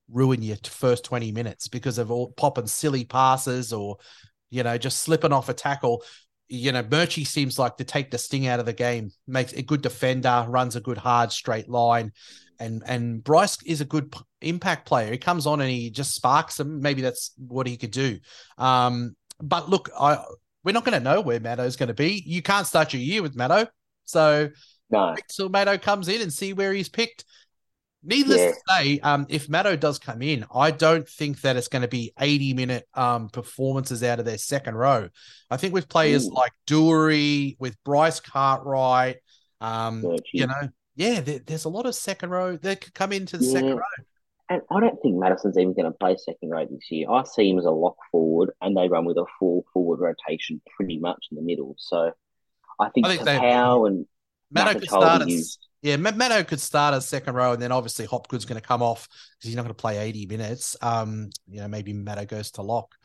ruin your first 20 minutes because of all popping silly passes or, you know, just slipping off a tackle. You know, Murchie seems like to take the sting out of the game, makes a good defender, runs a good hard straight line. And Bryce is a good impact player. He comes on and he just sparks them. Maybe that's what he could do. But look, we're not going to know where Maddo's going to be. You can't start your year with Maddo. So no. Till Maddo comes in and see where he's picked. Needless to say, if Maddo does come in, I don't think that it's going to be 80-minute performances out of their second row. I think with players like Dury, with Bryce Cartwright, you know, yeah, there's a lot of second row that could come into the second row. And I don't think Madison's even going to play second row this year. I see him as a lock forward, and they run with a full forward rotation pretty much in the middle. So I think Tapau and Maddo could start as second row, and then obviously Hopgood's going to come off because he's not going to play 80 minutes. You know, maybe Maddo goes to lock.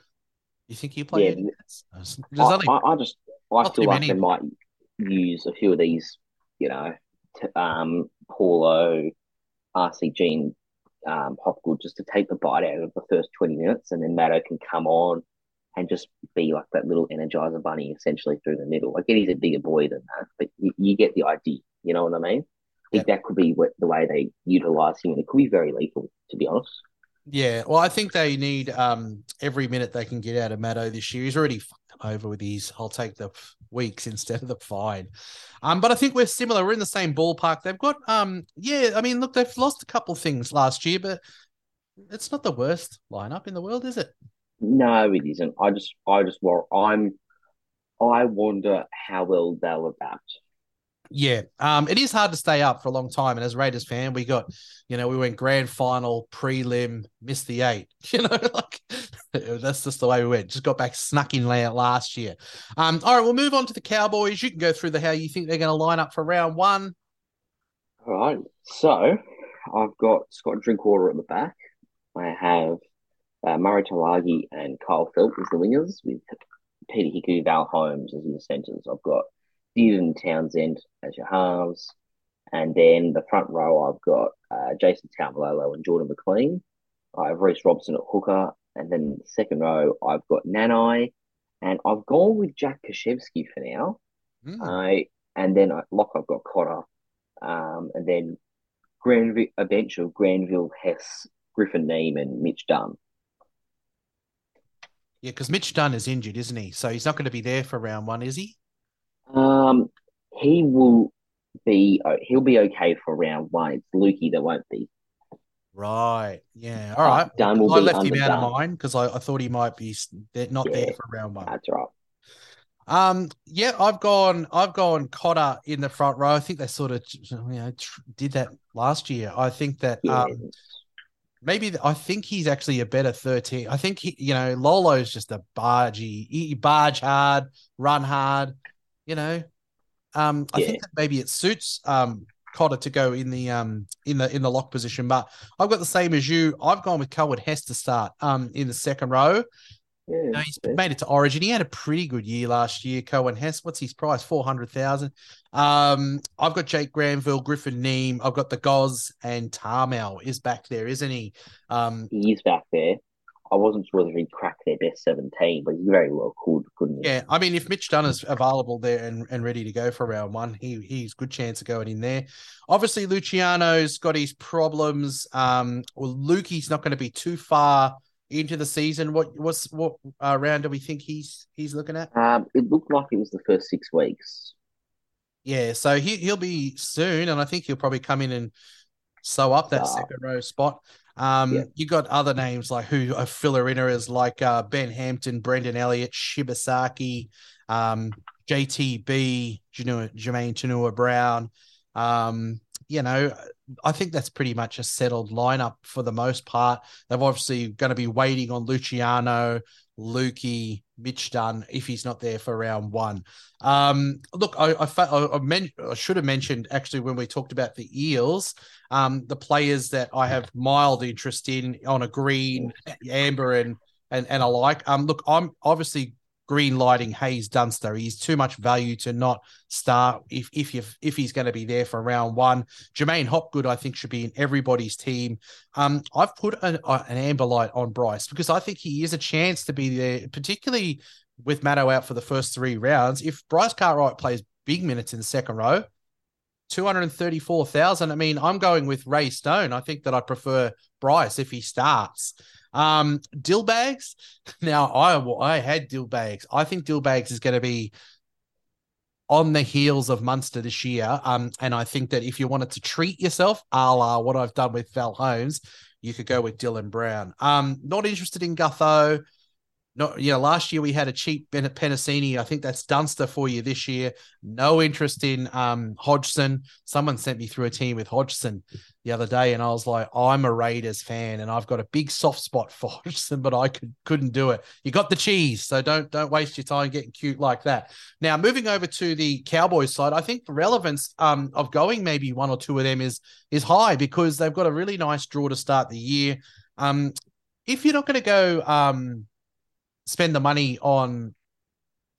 You think he'll play 80 minutes? I feel like they might use a few of these. You know, Paulo, RCG, and Hopgood just to take the bite out of the first 20 minutes, and then Maddo can come on and just be like that little energizer bunny essentially through the middle. Again, he's a bigger boy than that, but you get the idea, you know what I mean? I think that could be the way they utilise him, and it could be very lethal, to be honest. Yeah, well, I think they need every minute they can get out of Maddo this year. He's already fucked them over with his I'll take the weeks instead of the fine. But I think we're similar. We're in the same ballpark. They've got, I mean, look, they've lost a couple things last year, but it's not the worst lineup in the world, is it? No, it isn't. I wonder how well they'll adapt. Yeah, it is hard to stay up for a long time. And as a Raiders fan, we went grand final, prelim, missed the 8. You know, like that's just the way we went. Just got back, snuck in last year. All right, we'll move on to the Cowboys. You can go through how you think they're going to line up for round one. All right, so I've got Scott Drinkwater at the back. I have Murray Tualagi and Kyle Philp as the wingers, with Peter Hiku, Val Holmes as the centres. I've got Dearden Townsend as your halves. And then the front row, I've got Jason Taumalolo and Jordan McLean. I have Reece Robson at hooker. And then the second row, I've got Nanai. And I've gone with Jack Koszewski for now. And then I've got Cotter. And then a bench of Granville, Hess, Griffin Neame and Mitch Dunn. Yeah, because Mitch Dunn is injured, isn't he? So he's not going to be there for round one, is he? He will be. He'll be okay for round one. It's Lukey that won't be. Right. Yeah. All right. Dunn will I left him out of mine because I thought he might be not there for round one. That's right. Yeah, I've gone Cotter in the front row. I think they sort of did that last year. I think that I think he's actually a better 13. I think Lolo's just a bargey. He barge hard, run hard. I think that maybe it suits Cotter to go in the lock position. But I've got the same as you. I've gone with Cohen Hess to start in the second row. Yeah, you know, he's made it to Origin. He had a pretty good year last year, Cohen Hess. What's his price? 400,000. I've got Jake Granville, Griffin Neem. I've got the Goz, and Tarmel is back there, isn't he? He is back there. I wasn't sure if he'd crack their best 17, but he very well could, couldn't he? Yeah, I mean, if Mitch Dunn is available there and ready to go for round one, he's a good chance of going in there. Obviously, Luciano's got his problems. Lukey's not going to be too far into the season. What round do we think he's looking at? It looked like it was the first 6 weeks. Yeah, so he'll be soon, and I think he'll probably come in and sew up that second row spot. You got other names like who are filler inners like Ben Hampton, Brendan Elliott, Shibasaki, JTB, Jermaine Tanua Brown. I think that's pretty much a settled lineup for the most part. They're obviously going to be waiting on Luciano, Lukey, Mitch Dunn, if he's not there for round one. I should have mentioned, actually, when we talked about the Eels, the players that I have mild interest in on a green, amber, and alike. I'm obviously green lighting Hayes Dunster. He's too much value to not start if he's going to be there for round one. Jermaine Hopgood, I think, should be in everybody's team. I've put an amber light on Bryce because I think he is a chance to be there, particularly with Maddo out for the first three rounds. If Bryce Cartwright plays big minutes in the second row, 234,000. I mean, I'm going with Ray Stone. I think that I prefer Bryce if he starts. Dillbags. Now, I had Dillbags. I think Dillbags is going to be on the heels of Munster this year. And I think that if you wanted to treat yourself, a la what I've done with Val Holmes, you could go with Dylan Brown. Not interested in Gutho. Last year we had a cheap Penasini. I think that's Dunster for you this year. No interest in Hodgson. Someone sent me through a team with Hodgson the other day, and I was like, I'm a Raiders fan, and I've got a big soft spot for Hodgson, but I couldn't do it. You got the cheese, so don't waste your time getting cute like that. Now, moving over to the Cowboys side, I think the relevance of going maybe one or two of them is high because they've got a really nice draw to start the year. If you're not going to go spend the money on,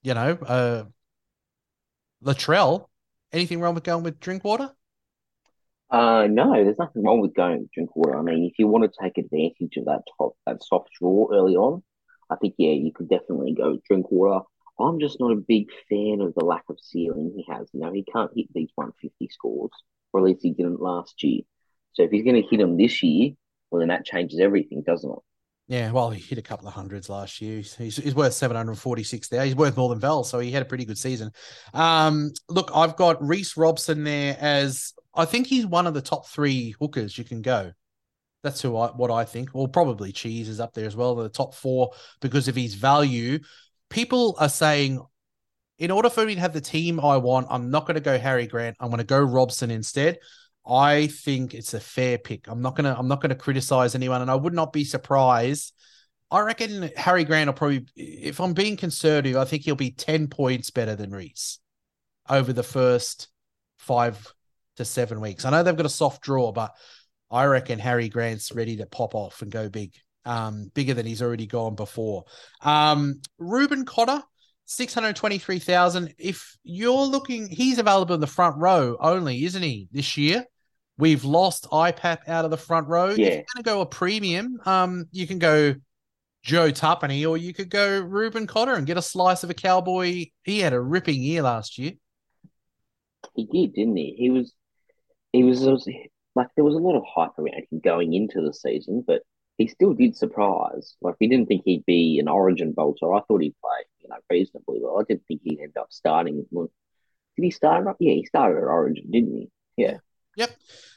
Latrell. Anything wrong with going with Drinkwater? No, there's nothing wrong with going with Drinkwater. I mean, if you want to take advantage of that soft draw early on, I think, you could definitely go with Drinkwater. I'm just not a big fan of the lack of ceiling he has. He can't hit these 150 scores, or at least he didn't last year. So if he's going to hit them this year, well, then that changes everything, doesn't it? Yeah, well, he hit a couple of hundreds last year. He's worth 746 there. He's worth more than Val, so he had a pretty good season. I've got Reece Robson there as I think he's one of the top three hookers you can go. That's what I think. Well, probably Cheese is up there as well, the top four, because of his value. People are saying, in order for me to have the team I want, I'm not going to go Harry Grant. I'm going to go Robson instead. I think it's a fair pick. I'm not gonna criticize anyone, and I would not be surprised. I reckon Harry Grant will probably, if I'm being conservative, I think he'll be 10 points better than Reece over the first 5 to 7 weeks. I know they've got a soft draw, but I reckon Harry Grant's ready to pop off and go big, bigger than he's already gone before. Ruben Cotter, 623,000. If you're looking, he's available in the front row only, isn't he, this year? We've lost IPAP out of the front row. Yeah. If you're going to go a premium, you can go Joe Tuppeny, or you could go Ruben Cotter and get a slice of a Cowboy. He had a ripping year last year. He did, didn't he? He was like, there was a lot of hype around him going into the season, but he still did surprise. Like, we didn't think he'd be an origin bolter. I thought he'd play, reasonably well. I didn't think he'd end up starting. Did he start up? Yeah, he started at origin, didn't he? Yeah. Yep.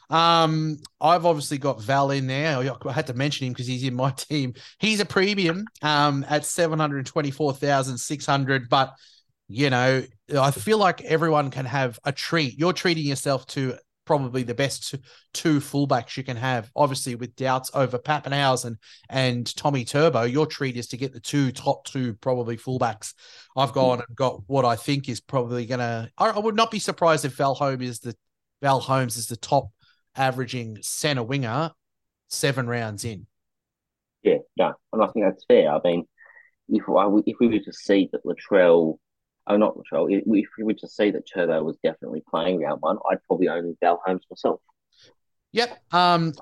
I've obviously got Val in there. I had to mention him because he's in my team. He's a premium at 724,600, but, you know, I feel like everyone can have a treat. You're treating yourself to probably the best two fullbacks you can have. Obviously, with doubts over Pappenhausen and Tommy Turbo, your treat is to get the top two probably fullbacks. I've gone and got what I think is probably going to... I would not be surprised if Val Holmes is the top averaging centre winger 7 rounds in. Yeah, no, and I think that's fair. I mean, if we were to see that if we were to see that Turbo was definitely playing round one, I'd probably own Val Holmes myself. Yep.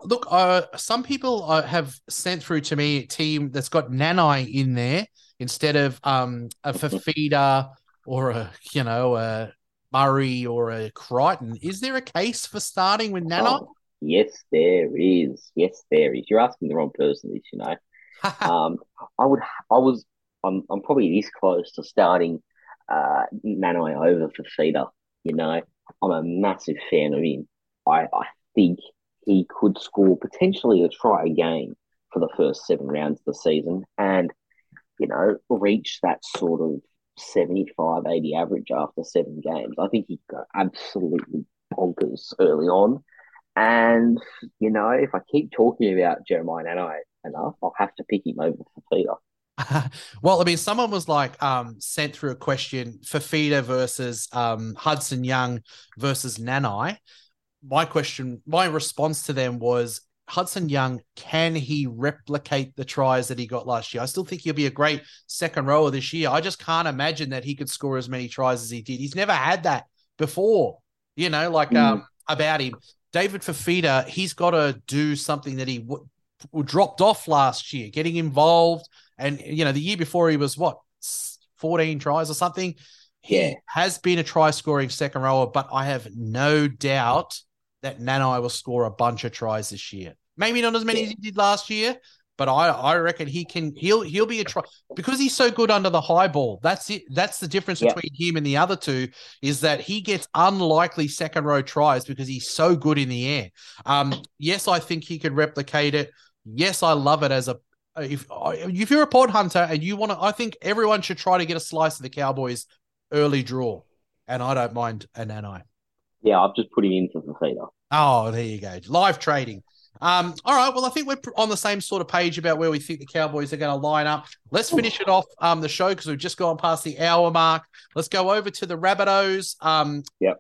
Look, some people have sent through to me a team that's got Nanai in there instead of a Fafita or a Murray or a Crichton. Is there a case for starting with Nanai? Oh, yes, there is. You're asking the wrong person this, you know. I'm probably this close to starting Nanai over Fafita. You know, I'm a massive fan of him. I think he could score potentially a try a game for the first 7 rounds of the season and, you know, reach that sort of 75, 80 average after 7 games. I think he got absolutely bonkers early on. And, you know, if I keep talking about Jeremiah Nanai enough, I'll have to pick him over Fafita. Well, I mean, someone was like sent through a question, Fafita versus Hudson Young versus Nanai. My response to them was, Hudson Young, can he replicate the tries that he got last year? I still think he'll be a great second rower this year. I just can't imagine that he could score as many tries as he did. He's never had that before, you know, about him. David Fafita, he's got to do something that he dropped off last year, getting involved. And, you know, the year before he was, 14 tries or something? Yeah. He has been a try-scoring second rower, but I have no doubt that Nanai will score a bunch of tries this year. Maybe not as many as he did last year, but I reckon he can. He'll be a try because he's so good under the high ball. That's it. That's the difference between him and the other two is that he gets unlikely second row tries because he's so good in the air. Yes, I think he could replicate it. Yes, I love it as a. If you're a pod hunter and you want to, I think everyone should try to get a slice of the Cowboys early draw, and I don't mind a Nanai. Yeah, I've just put him in for Fafita. Oh, there you go. Live trading. All right. Well, I think we're on the same sort of page about where we think the Cowboys are going to line up. Let's finish it off the show because we've just gone past the hour mark. Let's go over to the Rabbitohs. Yep.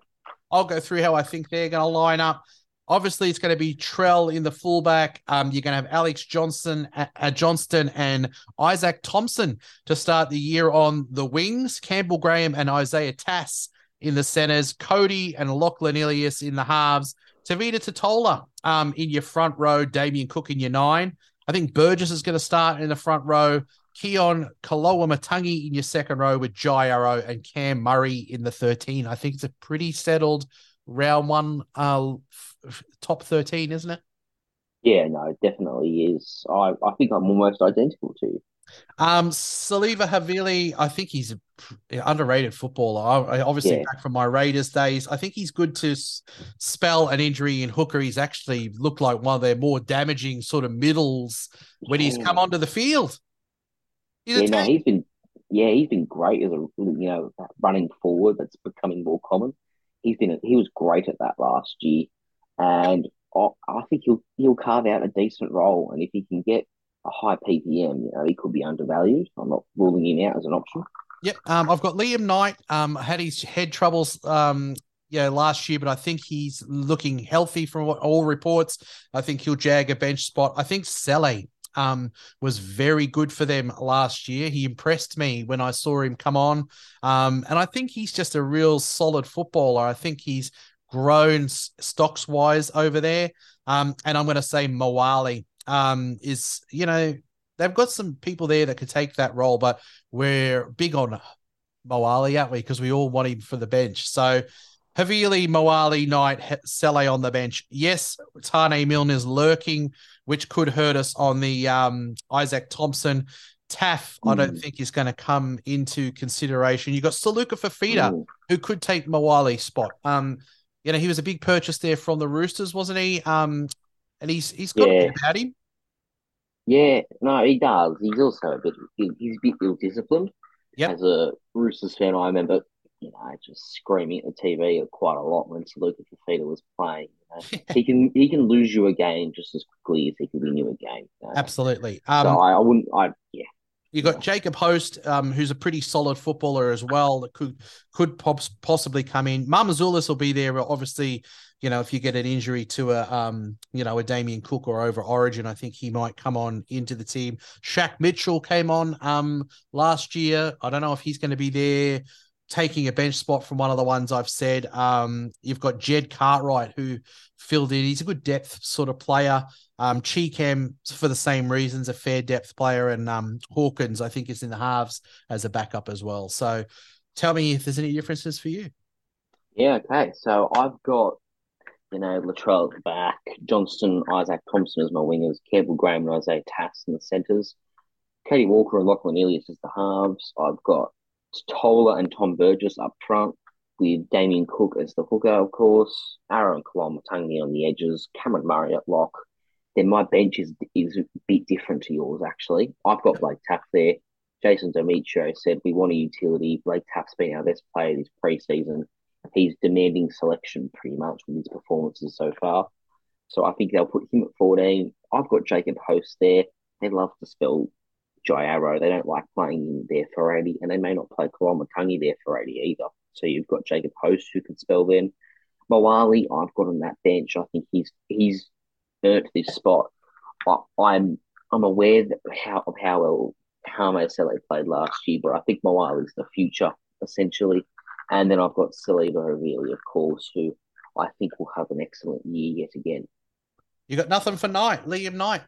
I'll go through how I think they're going to line up. Obviously, it's going to be Trell in the fullback. You're going to have Alex Johnston and Isaac Thompson to start the year on the wings. Campbell Graham and Isaiah Tass in the centres, Cody and Lachlan Ilias in the halves, Tavita Totola in your front row, Damien Cook in your 9. I think Burgess is going to start in the front row, Keon Kaloa-Matangi in your second row with Jai Arrow and Cam Murray in the 13. I think it's a pretty settled round one top 13, isn't it? Yeah, no, it definitely is. I think I'm almost identical to you. Saliva Havili, I think he's an underrated footballer. Obviously back from my Raiders days. I think he's good to spell an injury in hooker. He's actually looked like one of their more damaging sort of middles when he's come onto the field. He's been great as a running forward. That's becoming more common. He was great at that last year, and I think he'll carve out a decent role. And if he can get a high PPM, he could be undervalued. I'm not ruling him out as an option. Yep. I've got Liam Knight. Had his head troubles last year, but I think he's looking healthy from all reports. I think he'll jag a bench spot. I think Sele was very good for them last year. He impressed me when I saw him come on. And I think he's just a real solid footballer. I think he's grown stocks-wise over there. And I'm going to say Mawali. They've got some people there that could take that role, but we're big on Moali, aren't we? Because we all want him for the bench. So Havili, Moali, Knight, Saleh on the bench. Yes, Tane Milner's lurking, which could hurt us on the Isaac Thompson. Taff, I don't think is going to come into consideration. You've got Saluka Fafita, who could take Moali's spot. You know, he was a big purchase there from the Roosters, wasn't he? And he's got a bit about him. Yeah, no, he does. He's also a bit, he's a bit ill-disciplined. Yep. As a Roosters fan, I remember, you know, just screaming at the TV quite a lot when Saluka Fafita was playing. You know? he can lose you a game just as quickly as he can win you a game. You know? Absolutely. So I wouldn't. You got Jacob Host, who's a pretty solid footballer as well. That could possibly come in. Marmazoulis will be there, obviously. You know, if you get an injury to a Damien Cook or over Origin, I think he might come on into the team. Shaq Mitchell came on last year. I don't know if he's going to be there, taking a bench spot from one of the ones I've said. You've got Jed Cartwright, who filled in. He's a good depth sort of player. Cheekham, for the same reasons, a fair depth player. And Hawkins, I think, is in the halves as a backup as well. So tell me if there's any differences for you. Yeah, okay. So I've got, you know, Latrell at the back, Johnston, Isaac Thompson as my wingers, Campbell Graham and Isaiah Tass in the centres, Katie Walker and Lachlan Ilias as the halves. I've got Tola and Tom Burgess up front, with Damien Cook as the hooker, of course, Aaron Kalamatangi on the edges, Cameron Murray at lock. Then my bench is a bit different to yours, actually. I've got Blake Taff there. Jason Demetrio said, we want a utility. Blake Taff's been our best player this preseason. He's demanding selection pretty much with his performances so far. So I think they'll put him at 14. I've got Jacob Host there. They love to spell Jairo. They don't like playing him there for 80, and they may not play Kalamatangi there for 80 either. So you've got Jacob Host who can spell then. Moali, I've got on that bench. I think he's earned this spot. I'm aware that how well Hammer Saleh played last year, but I think Moali's the future essentially. And then I've got Saliba Havili, of course, who I think will have an excellent year yet again. You got nothing for Liam Knight.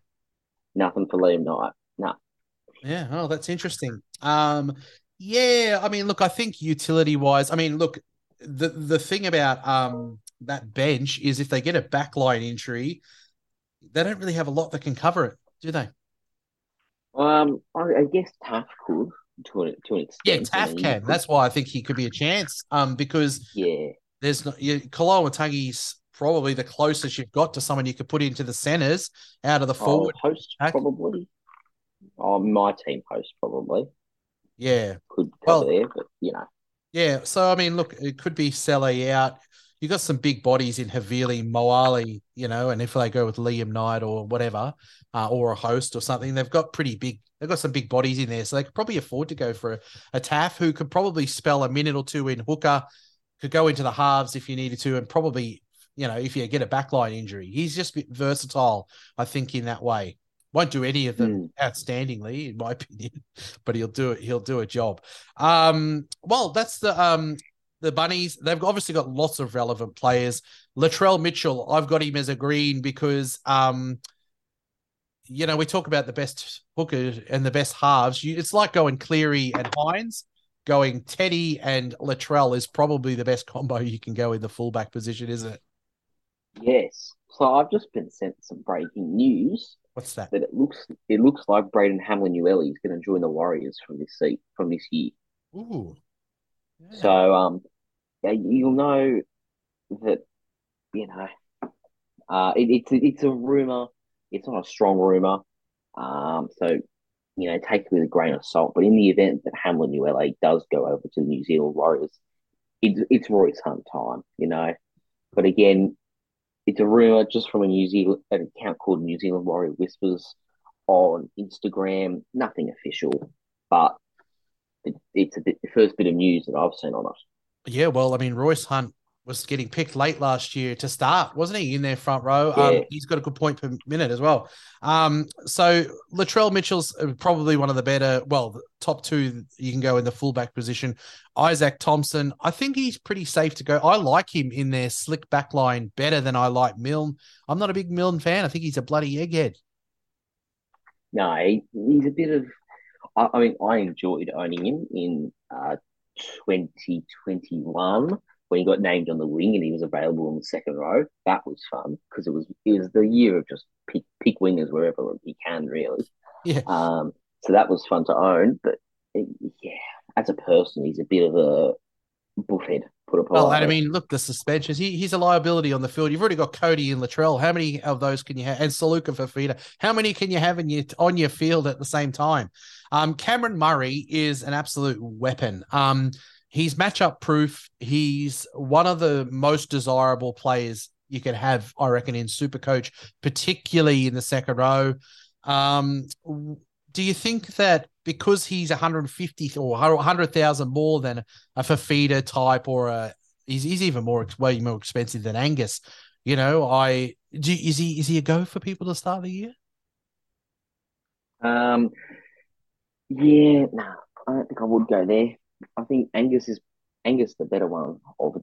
Nothing for Liam Knight. No. Yeah, oh, that's interesting. Yeah, I mean, look, I think utility-wise, I mean, look, the thing about that bench is if they get a backline injury, they don't really have a lot that can cover it, do they? I guess Taff could to an extent. Yeah, Taff can. That's why I think he could be a chance. Because there's not Kalamatangi's probably the closest you've got to someone you could put into the centres out of the forward. Host probably. My team Host probably. Yeah. Could cover there, but, you know. Yeah. So, I mean, look, it could be Saleh out. You've got some big bodies in Havili, Moali, you know, and if they go with Liam Knight or whatever, or a Host or something, they've got some big bodies in there. So they could probably afford to go for a Taff who could probably spell a minute or two in hooker, could go into the halves if you needed to, and probably, you know, if you get a backline injury. He's just a bit versatile, I think, in that way. Won't do any of them outstandingly, in my opinion, but he'll do it. He'll do a job. Well, that's the Bunnies. They've obviously got lots of relevant players. Latrell Mitchell, I've got him as a green because, you know, we talk about the best hooker and the best halves. It's like going Cleary and Hines. Going Teddy and Latrell is probably the best combo you can go in the fullback position, isn't it? Yes. So I've just been sent some breaking news. What's that? But it looks like Braden Hamlin-Ueli is going to join the Warriors from this year. Ooh. Yeah. So you'll know that, you know, it's a rumor. It's not a strong rumor. So, you know, take it with a grain of salt. But in the event that Hamlin-Ueli does go over to the New Zealand Warriors, it's Royce Hunt time, you know. But again, it's a rumor just from an account called New Zealand Warrior Whispers on Instagram. Nothing official, but it's the first bit of news that I've seen on it. Yeah, well, I mean, Royce Hunt was getting picked late last year to start, wasn't he, in their front row? Yeah. He's got a good point per minute as well. So Latrell Mitchell's probably one of the better, well, top two you can go in the fullback position. Isaac Thompson, I think he's pretty safe to go. I like him in their slick backline better than I like Milne. I'm not a big Milne fan. I think he's a bloody egghead. No, he's a bit of... I mean, I enjoyed owning him in 2021. when he got named on the wing and he was available in the second row, that was fun because it was the year of just pick wingers wherever you can, really. Yeah. So that was fun to own. But, yeah, as a person, he's a bit of a buffhead, put it politely. Well, and I mean, look, the suspensions. He's a liability on the field. You've already got Cody and Latrell. How many of those can you have? And Saluka Fafita. How many can you have on your field at the same time? Cameron Murray is an absolute weapon. He's matchup proof. He's one of the most desirable players you could have, I reckon, in Supercoach, particularly in the second row. Do you think that because he's 150 or 100,000 more than a Fafita type, or he's even way more expensive than Angus? You know, is he a go for people to start the year? Yeah, no, I don't think I would go there. I think Angus the better one of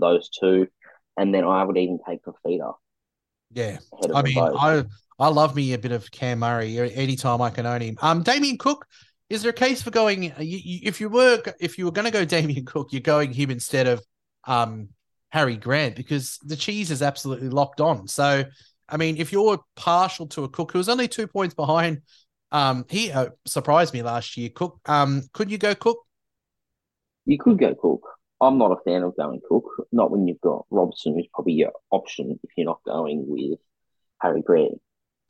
those two, and then I would even take Fafita. Yeah, I mean, I love me a bit of Cam Murray anytime I can own him. Damien Cook, is there a case for going? If you were going to go Damien Cook, you're going him instead of Harry Grant because the cheese is absolutely locked on. So, I mean, if you're partial to a Cook who's only 2 points behind, he surprised me last year. Cook, could you go Cook? You could go Cook. I'm not a fan of going Cook. Not when you've got Robson, who's probably your option if you're not going with Harry Grant.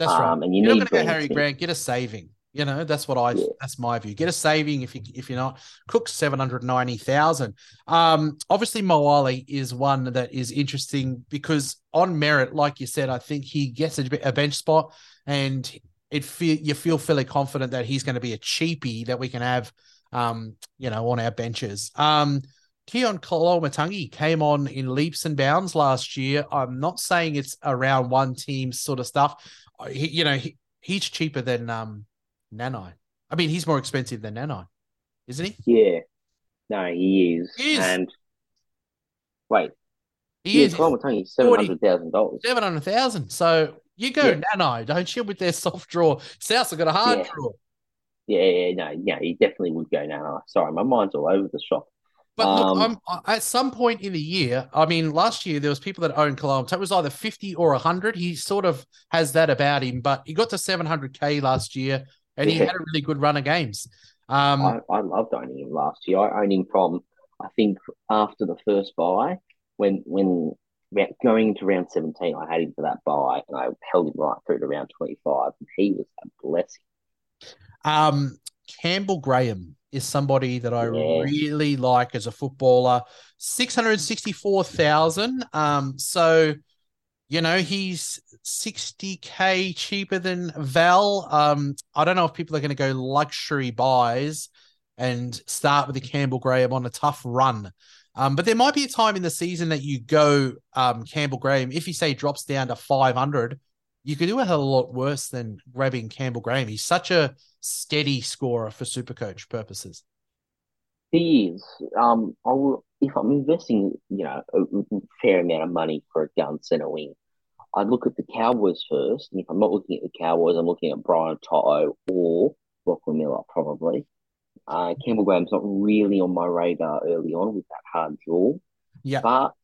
That's right. And you're not going to go Harry Grant. Get a saving. You know, that's what that's my view. Get a saving if you're not. Cook's 790,000. Obviously, Moali is one that is interesting because on merit, like you said, I think he gets a bench spot, and you feel fairly confident that he's going to be a cheapie that we can have, you know, on our benches. Keon Kalolamatangi came on in leaps and bounds last year. I'm not saying it's around one team sort of stuff. He's cheaper than Nanai. I mean, he's more expensive than Nanai, isn't he? Yeah. No, he is. He is. And wait. He is. Kalolamatangi, $700,000. $700,000. So you go Nanai, don't you, with their soft draw. Souths have got a hard draw. Yeah, he definitely would go Nanai. Sorry, my mind's all over the shop. But look, at some point in the year, I mean, last year there was people that owned Kalolamatangi. It was either 50 or 100. He sort of has that about him, but he got to 700K last year, and he had a really good run of games. I loved owning him last year. I owned him from, I think, after the first buy, when going to round 17, I had him for that buy, and I held him right through to round 25, and he was a blessing. Campbell Graham is somebody that I really like as a footballer. 664,000. So, you know, he's 60K cheaper than Val. I don't know if people are going to go luxury buys and start with the Campbell Graham on a tough run. But there might be a time in the season that you go Campbell Graham. If he, say, drops down to 500, you could do a hell of a lot worse than grabbing Campbell Graham. He's such a steady scorer for Supercoach purposes. He is. If I'm investing, you know, a fair amount of money for a gun centre wing, I'd look at the Cowboys first. And if I'm not looking at the Cowboys, I'm looking at Brian Toto or Lachlan Miller, probably. Campbell Graham's not really on my radar early on with that hard draw. Yeah. But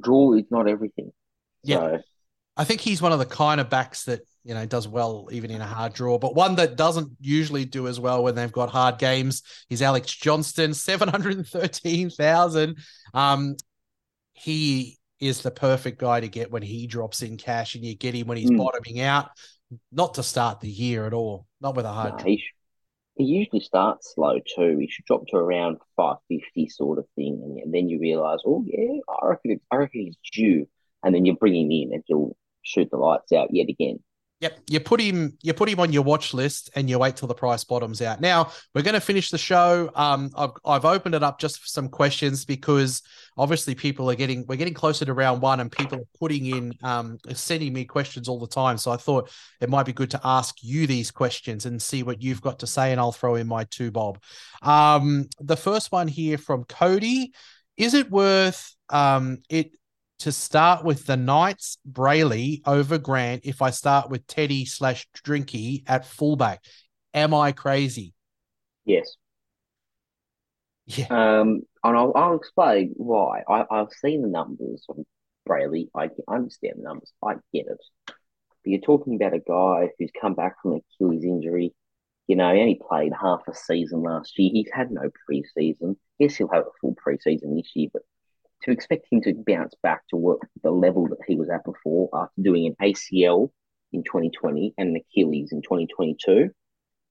draw is not everything. Yeah. So, I think he's one of the kind of backs that, you know, does well even in a hard draw, but one that doesn't usually do as well when they've got hard games is Alex Johnston, 713,000. He is the perfect guy to get when he drops in cash, and you get him when he's bottoming out, not to start the year at all, not with a hard draw. He usually starts slow too. He should drop to around 550 sort of thing, and then you realise, oh, yeah, I reckon he's due, and then you bring him in and he'll shoot the lights out yet again. Yep. You put him on your watch list and you wait till the price bottoms out. Now we're going to finish the show. I've opened it up just for some questions because obviously we're getting closer to round one and people are putting in, sending me questions all the time. So I thought it might be good to ask you these questions and see what you've got to say. And I'll throw in my two bob. The first one here from Cody, is it worth, to start with the Knights, Brayley over Grant, if I start with Teddy / Drinky at fullback? Am I crazy? Yes. Yeah. And I'll explain why. I've seen the numbers from Brayley. I understand the numbers. I get it. But you're talking about a guy who's come back from an Achilles injury. You know, he only played half a season last year. He's had no preseason. Yes, he'll have a full preseason this year, but to expect him to bounce back to work at the level that he was at before after doing an ACL in 2020 and an Achilles in 2022,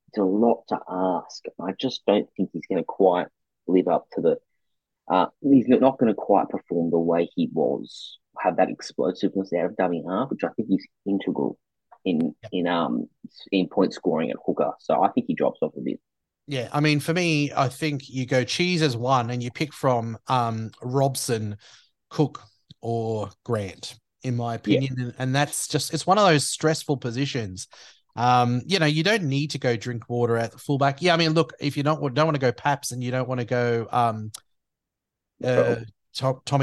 it's a lot to ask. I just don't think he's going to quite live up to the he's not going to quite perform the way he was, have that explosiveness out of dummy half, which I think is integral in point scoring at hooker. So I think he drops off a bit. Yeah, I mean, for me, I think you go Cheese as one and you pick from Robson, Cook, or Grant, in my opinion. Yeah. And that's just, it's one of those stressful positions. You know, you don't need to go drink water at the fullback. Yeah, I mean, look, if you don't want to go Paps and you don't want to go Tommy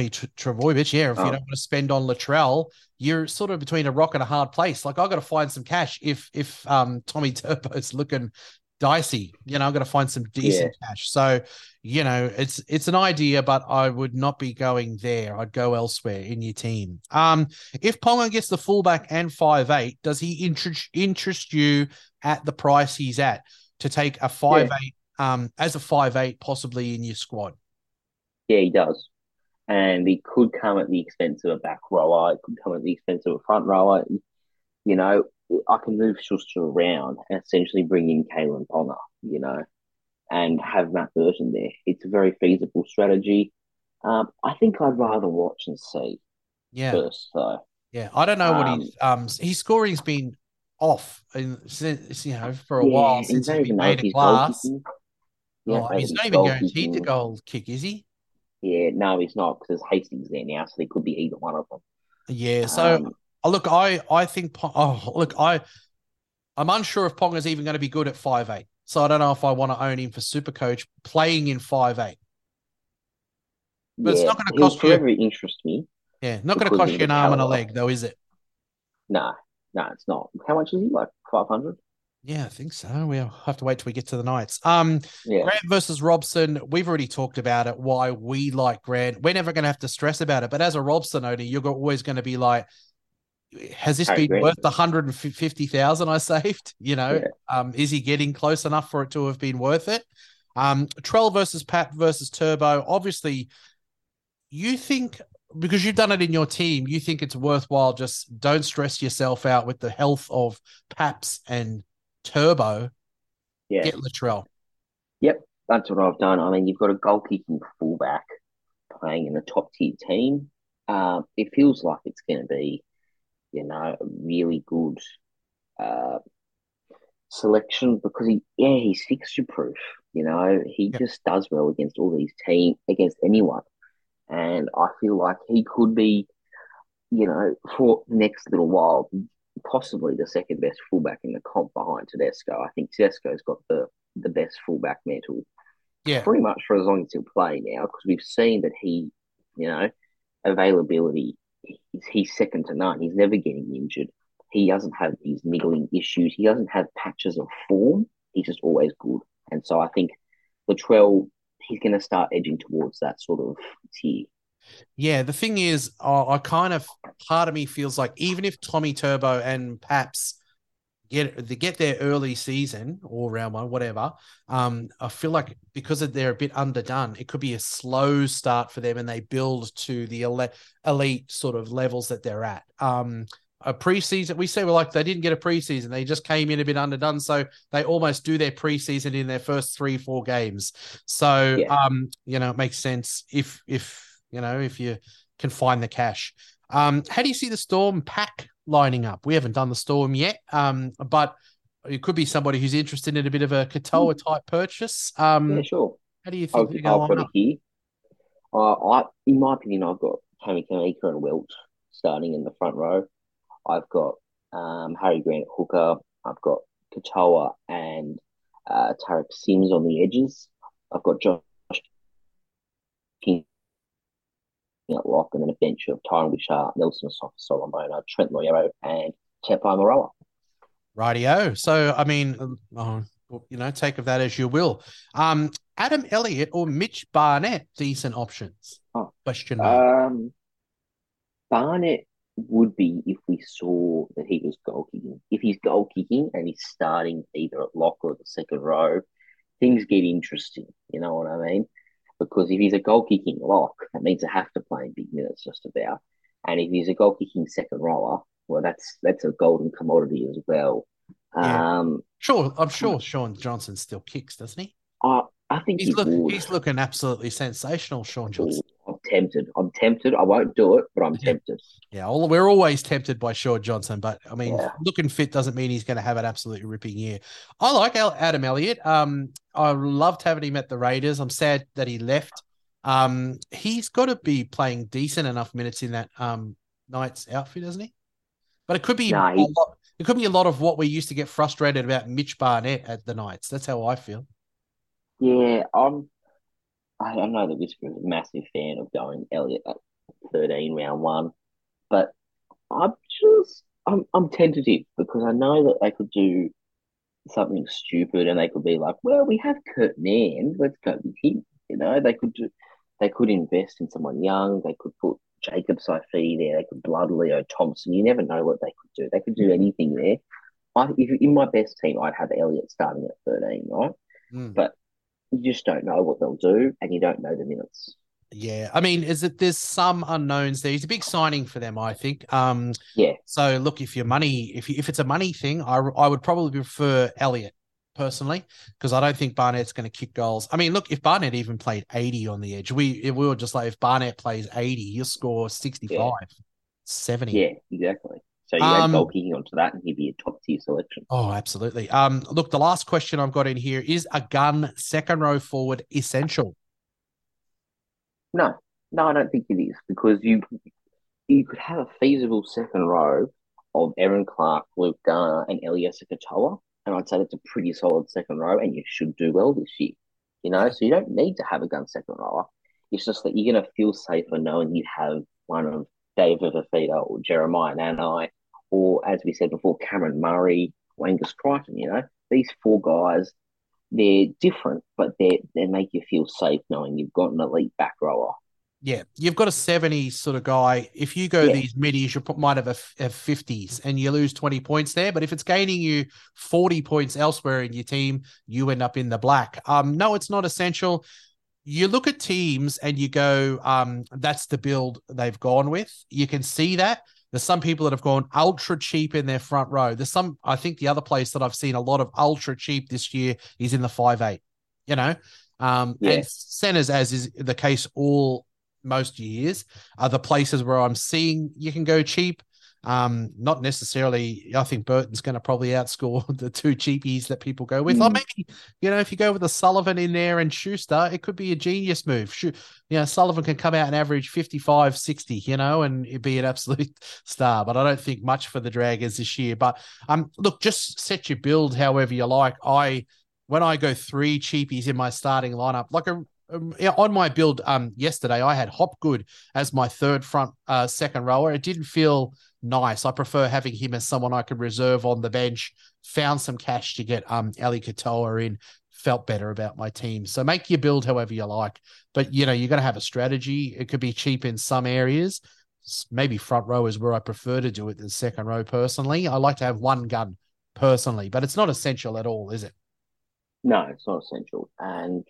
Trbojevic, yeah, if you don't want to spend on Latrell, you're sort of between a rock and a hard place. Like, I've got to find some cash if Tommy Turbo's looking dicey, you know, I've got to find some decent cash. So, you know, it's an idea, but I would not be going there. I'd go elsewhere in your team. If Ponga gets the fullback and 5'8", does he interest you at the price he's at to take a 5'8", as a 5'8", possibly in your squad? Yeah, he does. And he could come at the expense of a back rower. It could come at the expense of a front rower. You know, I can move Schuster around and essentially bring in Kalen Ponga, you know, and have Matt Burton there. It's a very feasible strategy. I think I'd rather watch and see first, though. Yeah, I don't know what his scoring's been off, since, you know, for a while since he's been made a glass. He's not even guaranteed the goal kick, is he? Yeah, no, he's not, because there's Hastings there now, so they could be either one of them. Yeah, so... I'm unsure if Ponga's even going to be good at 5'8", so I don't know if I want to own him for Supercoach playing in 5'8". But it's not going to cost you. Interest me. Yeah, not going to cost you an arm and a leg, though, is it? No, it's not. How much is he? Like 500? Yeah, I think so. We'll have to wait till we get to the Knights. Grant versus Robson, we've already talked about it, why we like Grant. We're never going to have to stress about it, but as a Robson owner, you're always going to be like, has this been worth the $150,000 I saved? You know, is he getting close enough for it to have been worth it? Trell versus Pat versus Turbo. Obviously, you think, because you've done it in your team, you think it's worthwhile. Just don't stress yourself out with the health of Paps and Turbo. Yeah. Get Latrell. Yep, that's what I've done. I mean, you've got a goal-kicking fullback playing in a top-tier team. It feels like it's going to be, you know, a really good selection, because he's fixture proof. You know, he just does well against all these teams, against anyone. And I feel like he could be, you know, for the next little while, possibly the second best fullback in the comp behind Tedesco. I think Tedesco's got the best fullback mantle, pretty much for as long as he'll play now, because we've seen that he, you know, availability. He's second to none. He's never getting injured. He doesn't have these niggling issues. He doesn't have patches of form. He's just always good. And so I think Latrell, he's going to start edging towards that sort of tier. Yeah, the thing is, part of me feels like even if Tommy Turbo and Paps get their early season or round one, whatever, I feel like because they're a bit underdone, it could be a slow start for them and they build to the elite sort of levels that they're at. A preseason, we say, they didn't get a preseason. They just came in a bit underdone. So they almost do their preseason in their first 3-4 games. So, you know, it makes sense if you can find the cash. How do you see the Storm pack lining up? We haven't done the Storm yet, but it could be somebody who's interested in a bit of a Katoa type purchase. Sure. How do you think they're going to line up? In my opinion, I've got Tammy Kanika and Welch starting in the front row. I've got Harry Grant at hooker. I've got Katoa and Tarek Sims on the edges. I've got Josh King at lock, and then a bench of Tyron Wishart, Nelson Asaf, Solomona, Trent Loyero, and Tepai Moroa. Rightio. So, I mean, you know, take of that as you will. Adam Elliott or Mitch Barnett, decent options. Question mark. Barnett would be if we saw that he was goal kicking. If he's goal kicking and he's starting either at lock or the second row, things get interesting. You know what I mean? Because if he's a goal kicking lock, that means I have to play in big minutes just about. And if he's a goal kicking second rower, well, that's a golden commodity as well. Yeah. Sure, I'm sure Sean Johnson still kicks, doesn't he? I think he's looking absolutely sensational, Sean Johnson. I'm tempted. I won't do it, but I'm tempted. Yeah, we're always tempted by Sean Johnson, but I mean, looking fit doesn't mean he's going to have an absolutely ripping year. I like Adam Elliott. I loved having him at the Raiders. I'm sad that he left. He's got to be playing decent enough minutes in that Knights outfit, doesn't he? But it could be it could be a lot of what we used to get frustrated about Mitch Barnett at the Knights. That's how I feel. Yeah, I know that Whisper is a massive fan of going Elliott at 13 round one, but I'm tentative because I know that they could do something stupid and they could be like, well, we have Kurt Mann, let's go with him. You know, they could invest in someone young. They could put Jacob Saifee there. They could blood Leo Thompson. You never know what they could do. They could do anything there. If in my best team, I'd have Elliott starting at 13, right? Mm. But you just don't know what they'll do, and you don't know the minutes. Yeah, I mean, there's some unknowns there. He's a big signing for them, I think. Yeah. So look, if it's a money thing, I would probably prefer Elliott personally, because I don't think Barnett's going to kick goals. I mean, look, if Barnett even played 80 on the edge, we were just like, if Barnett plays 80, you'll score 65, 70. Yeah, exactly. So you add goal kicking onto that and he'd be a top tier selection. Oh, absolutely. Look, the last question I've got in here is a gun second row forward essential? No, I don't think it is, because you could have a feasible second row of Aaron Clark, Luke Garner and Elias Katoa. And I'd say that's a pretty solid second row, and you should do well this year, you know? So you don't need to have a gun second rower. It's just that you're going to feel safer knowing you have one of David Fafita or Jeremiah Nanai, or, as we said before, Cameron Murray, Angus Crichton, you know? These four guys, they're different, but they make you feel safe knowing you've got an elite back rower. Yeah, you've got a 70s sort of guy. If you go these middies, you might have a 50s and you lose 20 points there. But if it's gaining you 40 points elsewhere in your team, you end up in the black. No, it's not essential. You look at teams and you go, that's the build they've gone with. You can see that. There's some people that have gone ultra cheap in their front row. There's some, I think the other place that I've seen a lot of ultra cheap this year is in the 5'8", you know. And centers, as is the case most years, are the places where I'm seeing you can go cheap. Not necessarily, I think Burton's going to probably outscore the two cheapies that people go with. Or maybe, you know, if you go with a Sullivan in there and Schuster, it could be a genius move. You know, Sullivan can come out and average 55, 60, you know, and it'd be an absolute star. But I don't think much for the Dragons this year. But look, just set your build however you like. When I go three cheapies in my starting lineup, like on my build yesterday, I had Hopgood as my third front second rower. It didn't feel nice. I prefer having him as someone I could reserve on the bench. Found some cash to get Ali Katoa in. Felt better about my team. So make your build however you like. But, you know, you're going to have a strategy. It could be cheap in some areas. Maybe front row is where I prefer to do it than second row personally. I like to have one gun personally, but it's not essential at all, is it? No, it's not essential. And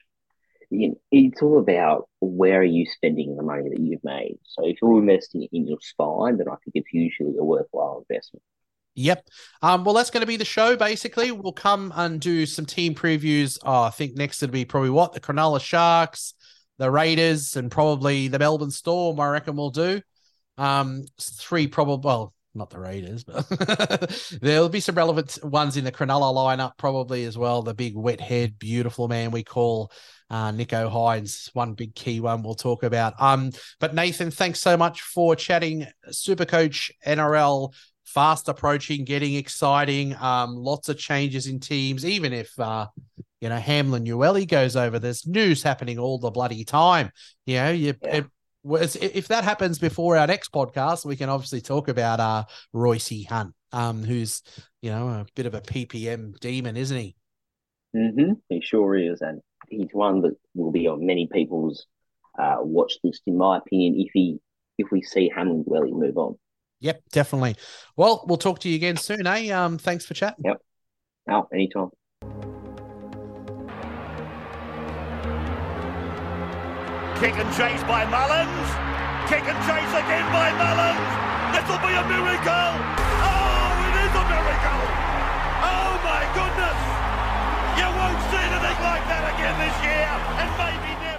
it's all about where are you spending the money that you've made. So if you're investing in your spine, then I think it's usually a worthwhile investment. Yep. Well, that's going to be the show, basically. We'll come and do some team previews. I think next it'll be probably the Cronulla Sharks, the Raiders, and probably the Melbourne Storm, I reckon we'll do. Not the Raiders, but there'll be some relevant ones in the Cronulla lineup probably as well. The big wet head, beautiful man we call Nico Hines, one big key one we'll talk about. But Nathan, thanks so much for chatting. Supercoach NRL fast approaching, getting exciting. Lots of changes in teams. Even if Hamlin Ueli goes over, there's news happening all the bloody time. You know, if that happens before our next podcast, we can obviously talk about Royce Hunt, who's, you know, a bit of a PPM demon, isn't he? Mm-hmm. He sure is, and he's one that will be on many people's watch list, in my opinion, if we see Hamlin Dwelly move on. Yep, definitely. Well, we'll talk to you again soon, eh? Thanks for chatting. Yep. Oh, anytime. Kick and chase by Mullins. Kick and chase again by Mullins. This will be a miracle. Oh, it is a miracle. Oh, my goodness. You won't see anything like that again this year, and maybe never.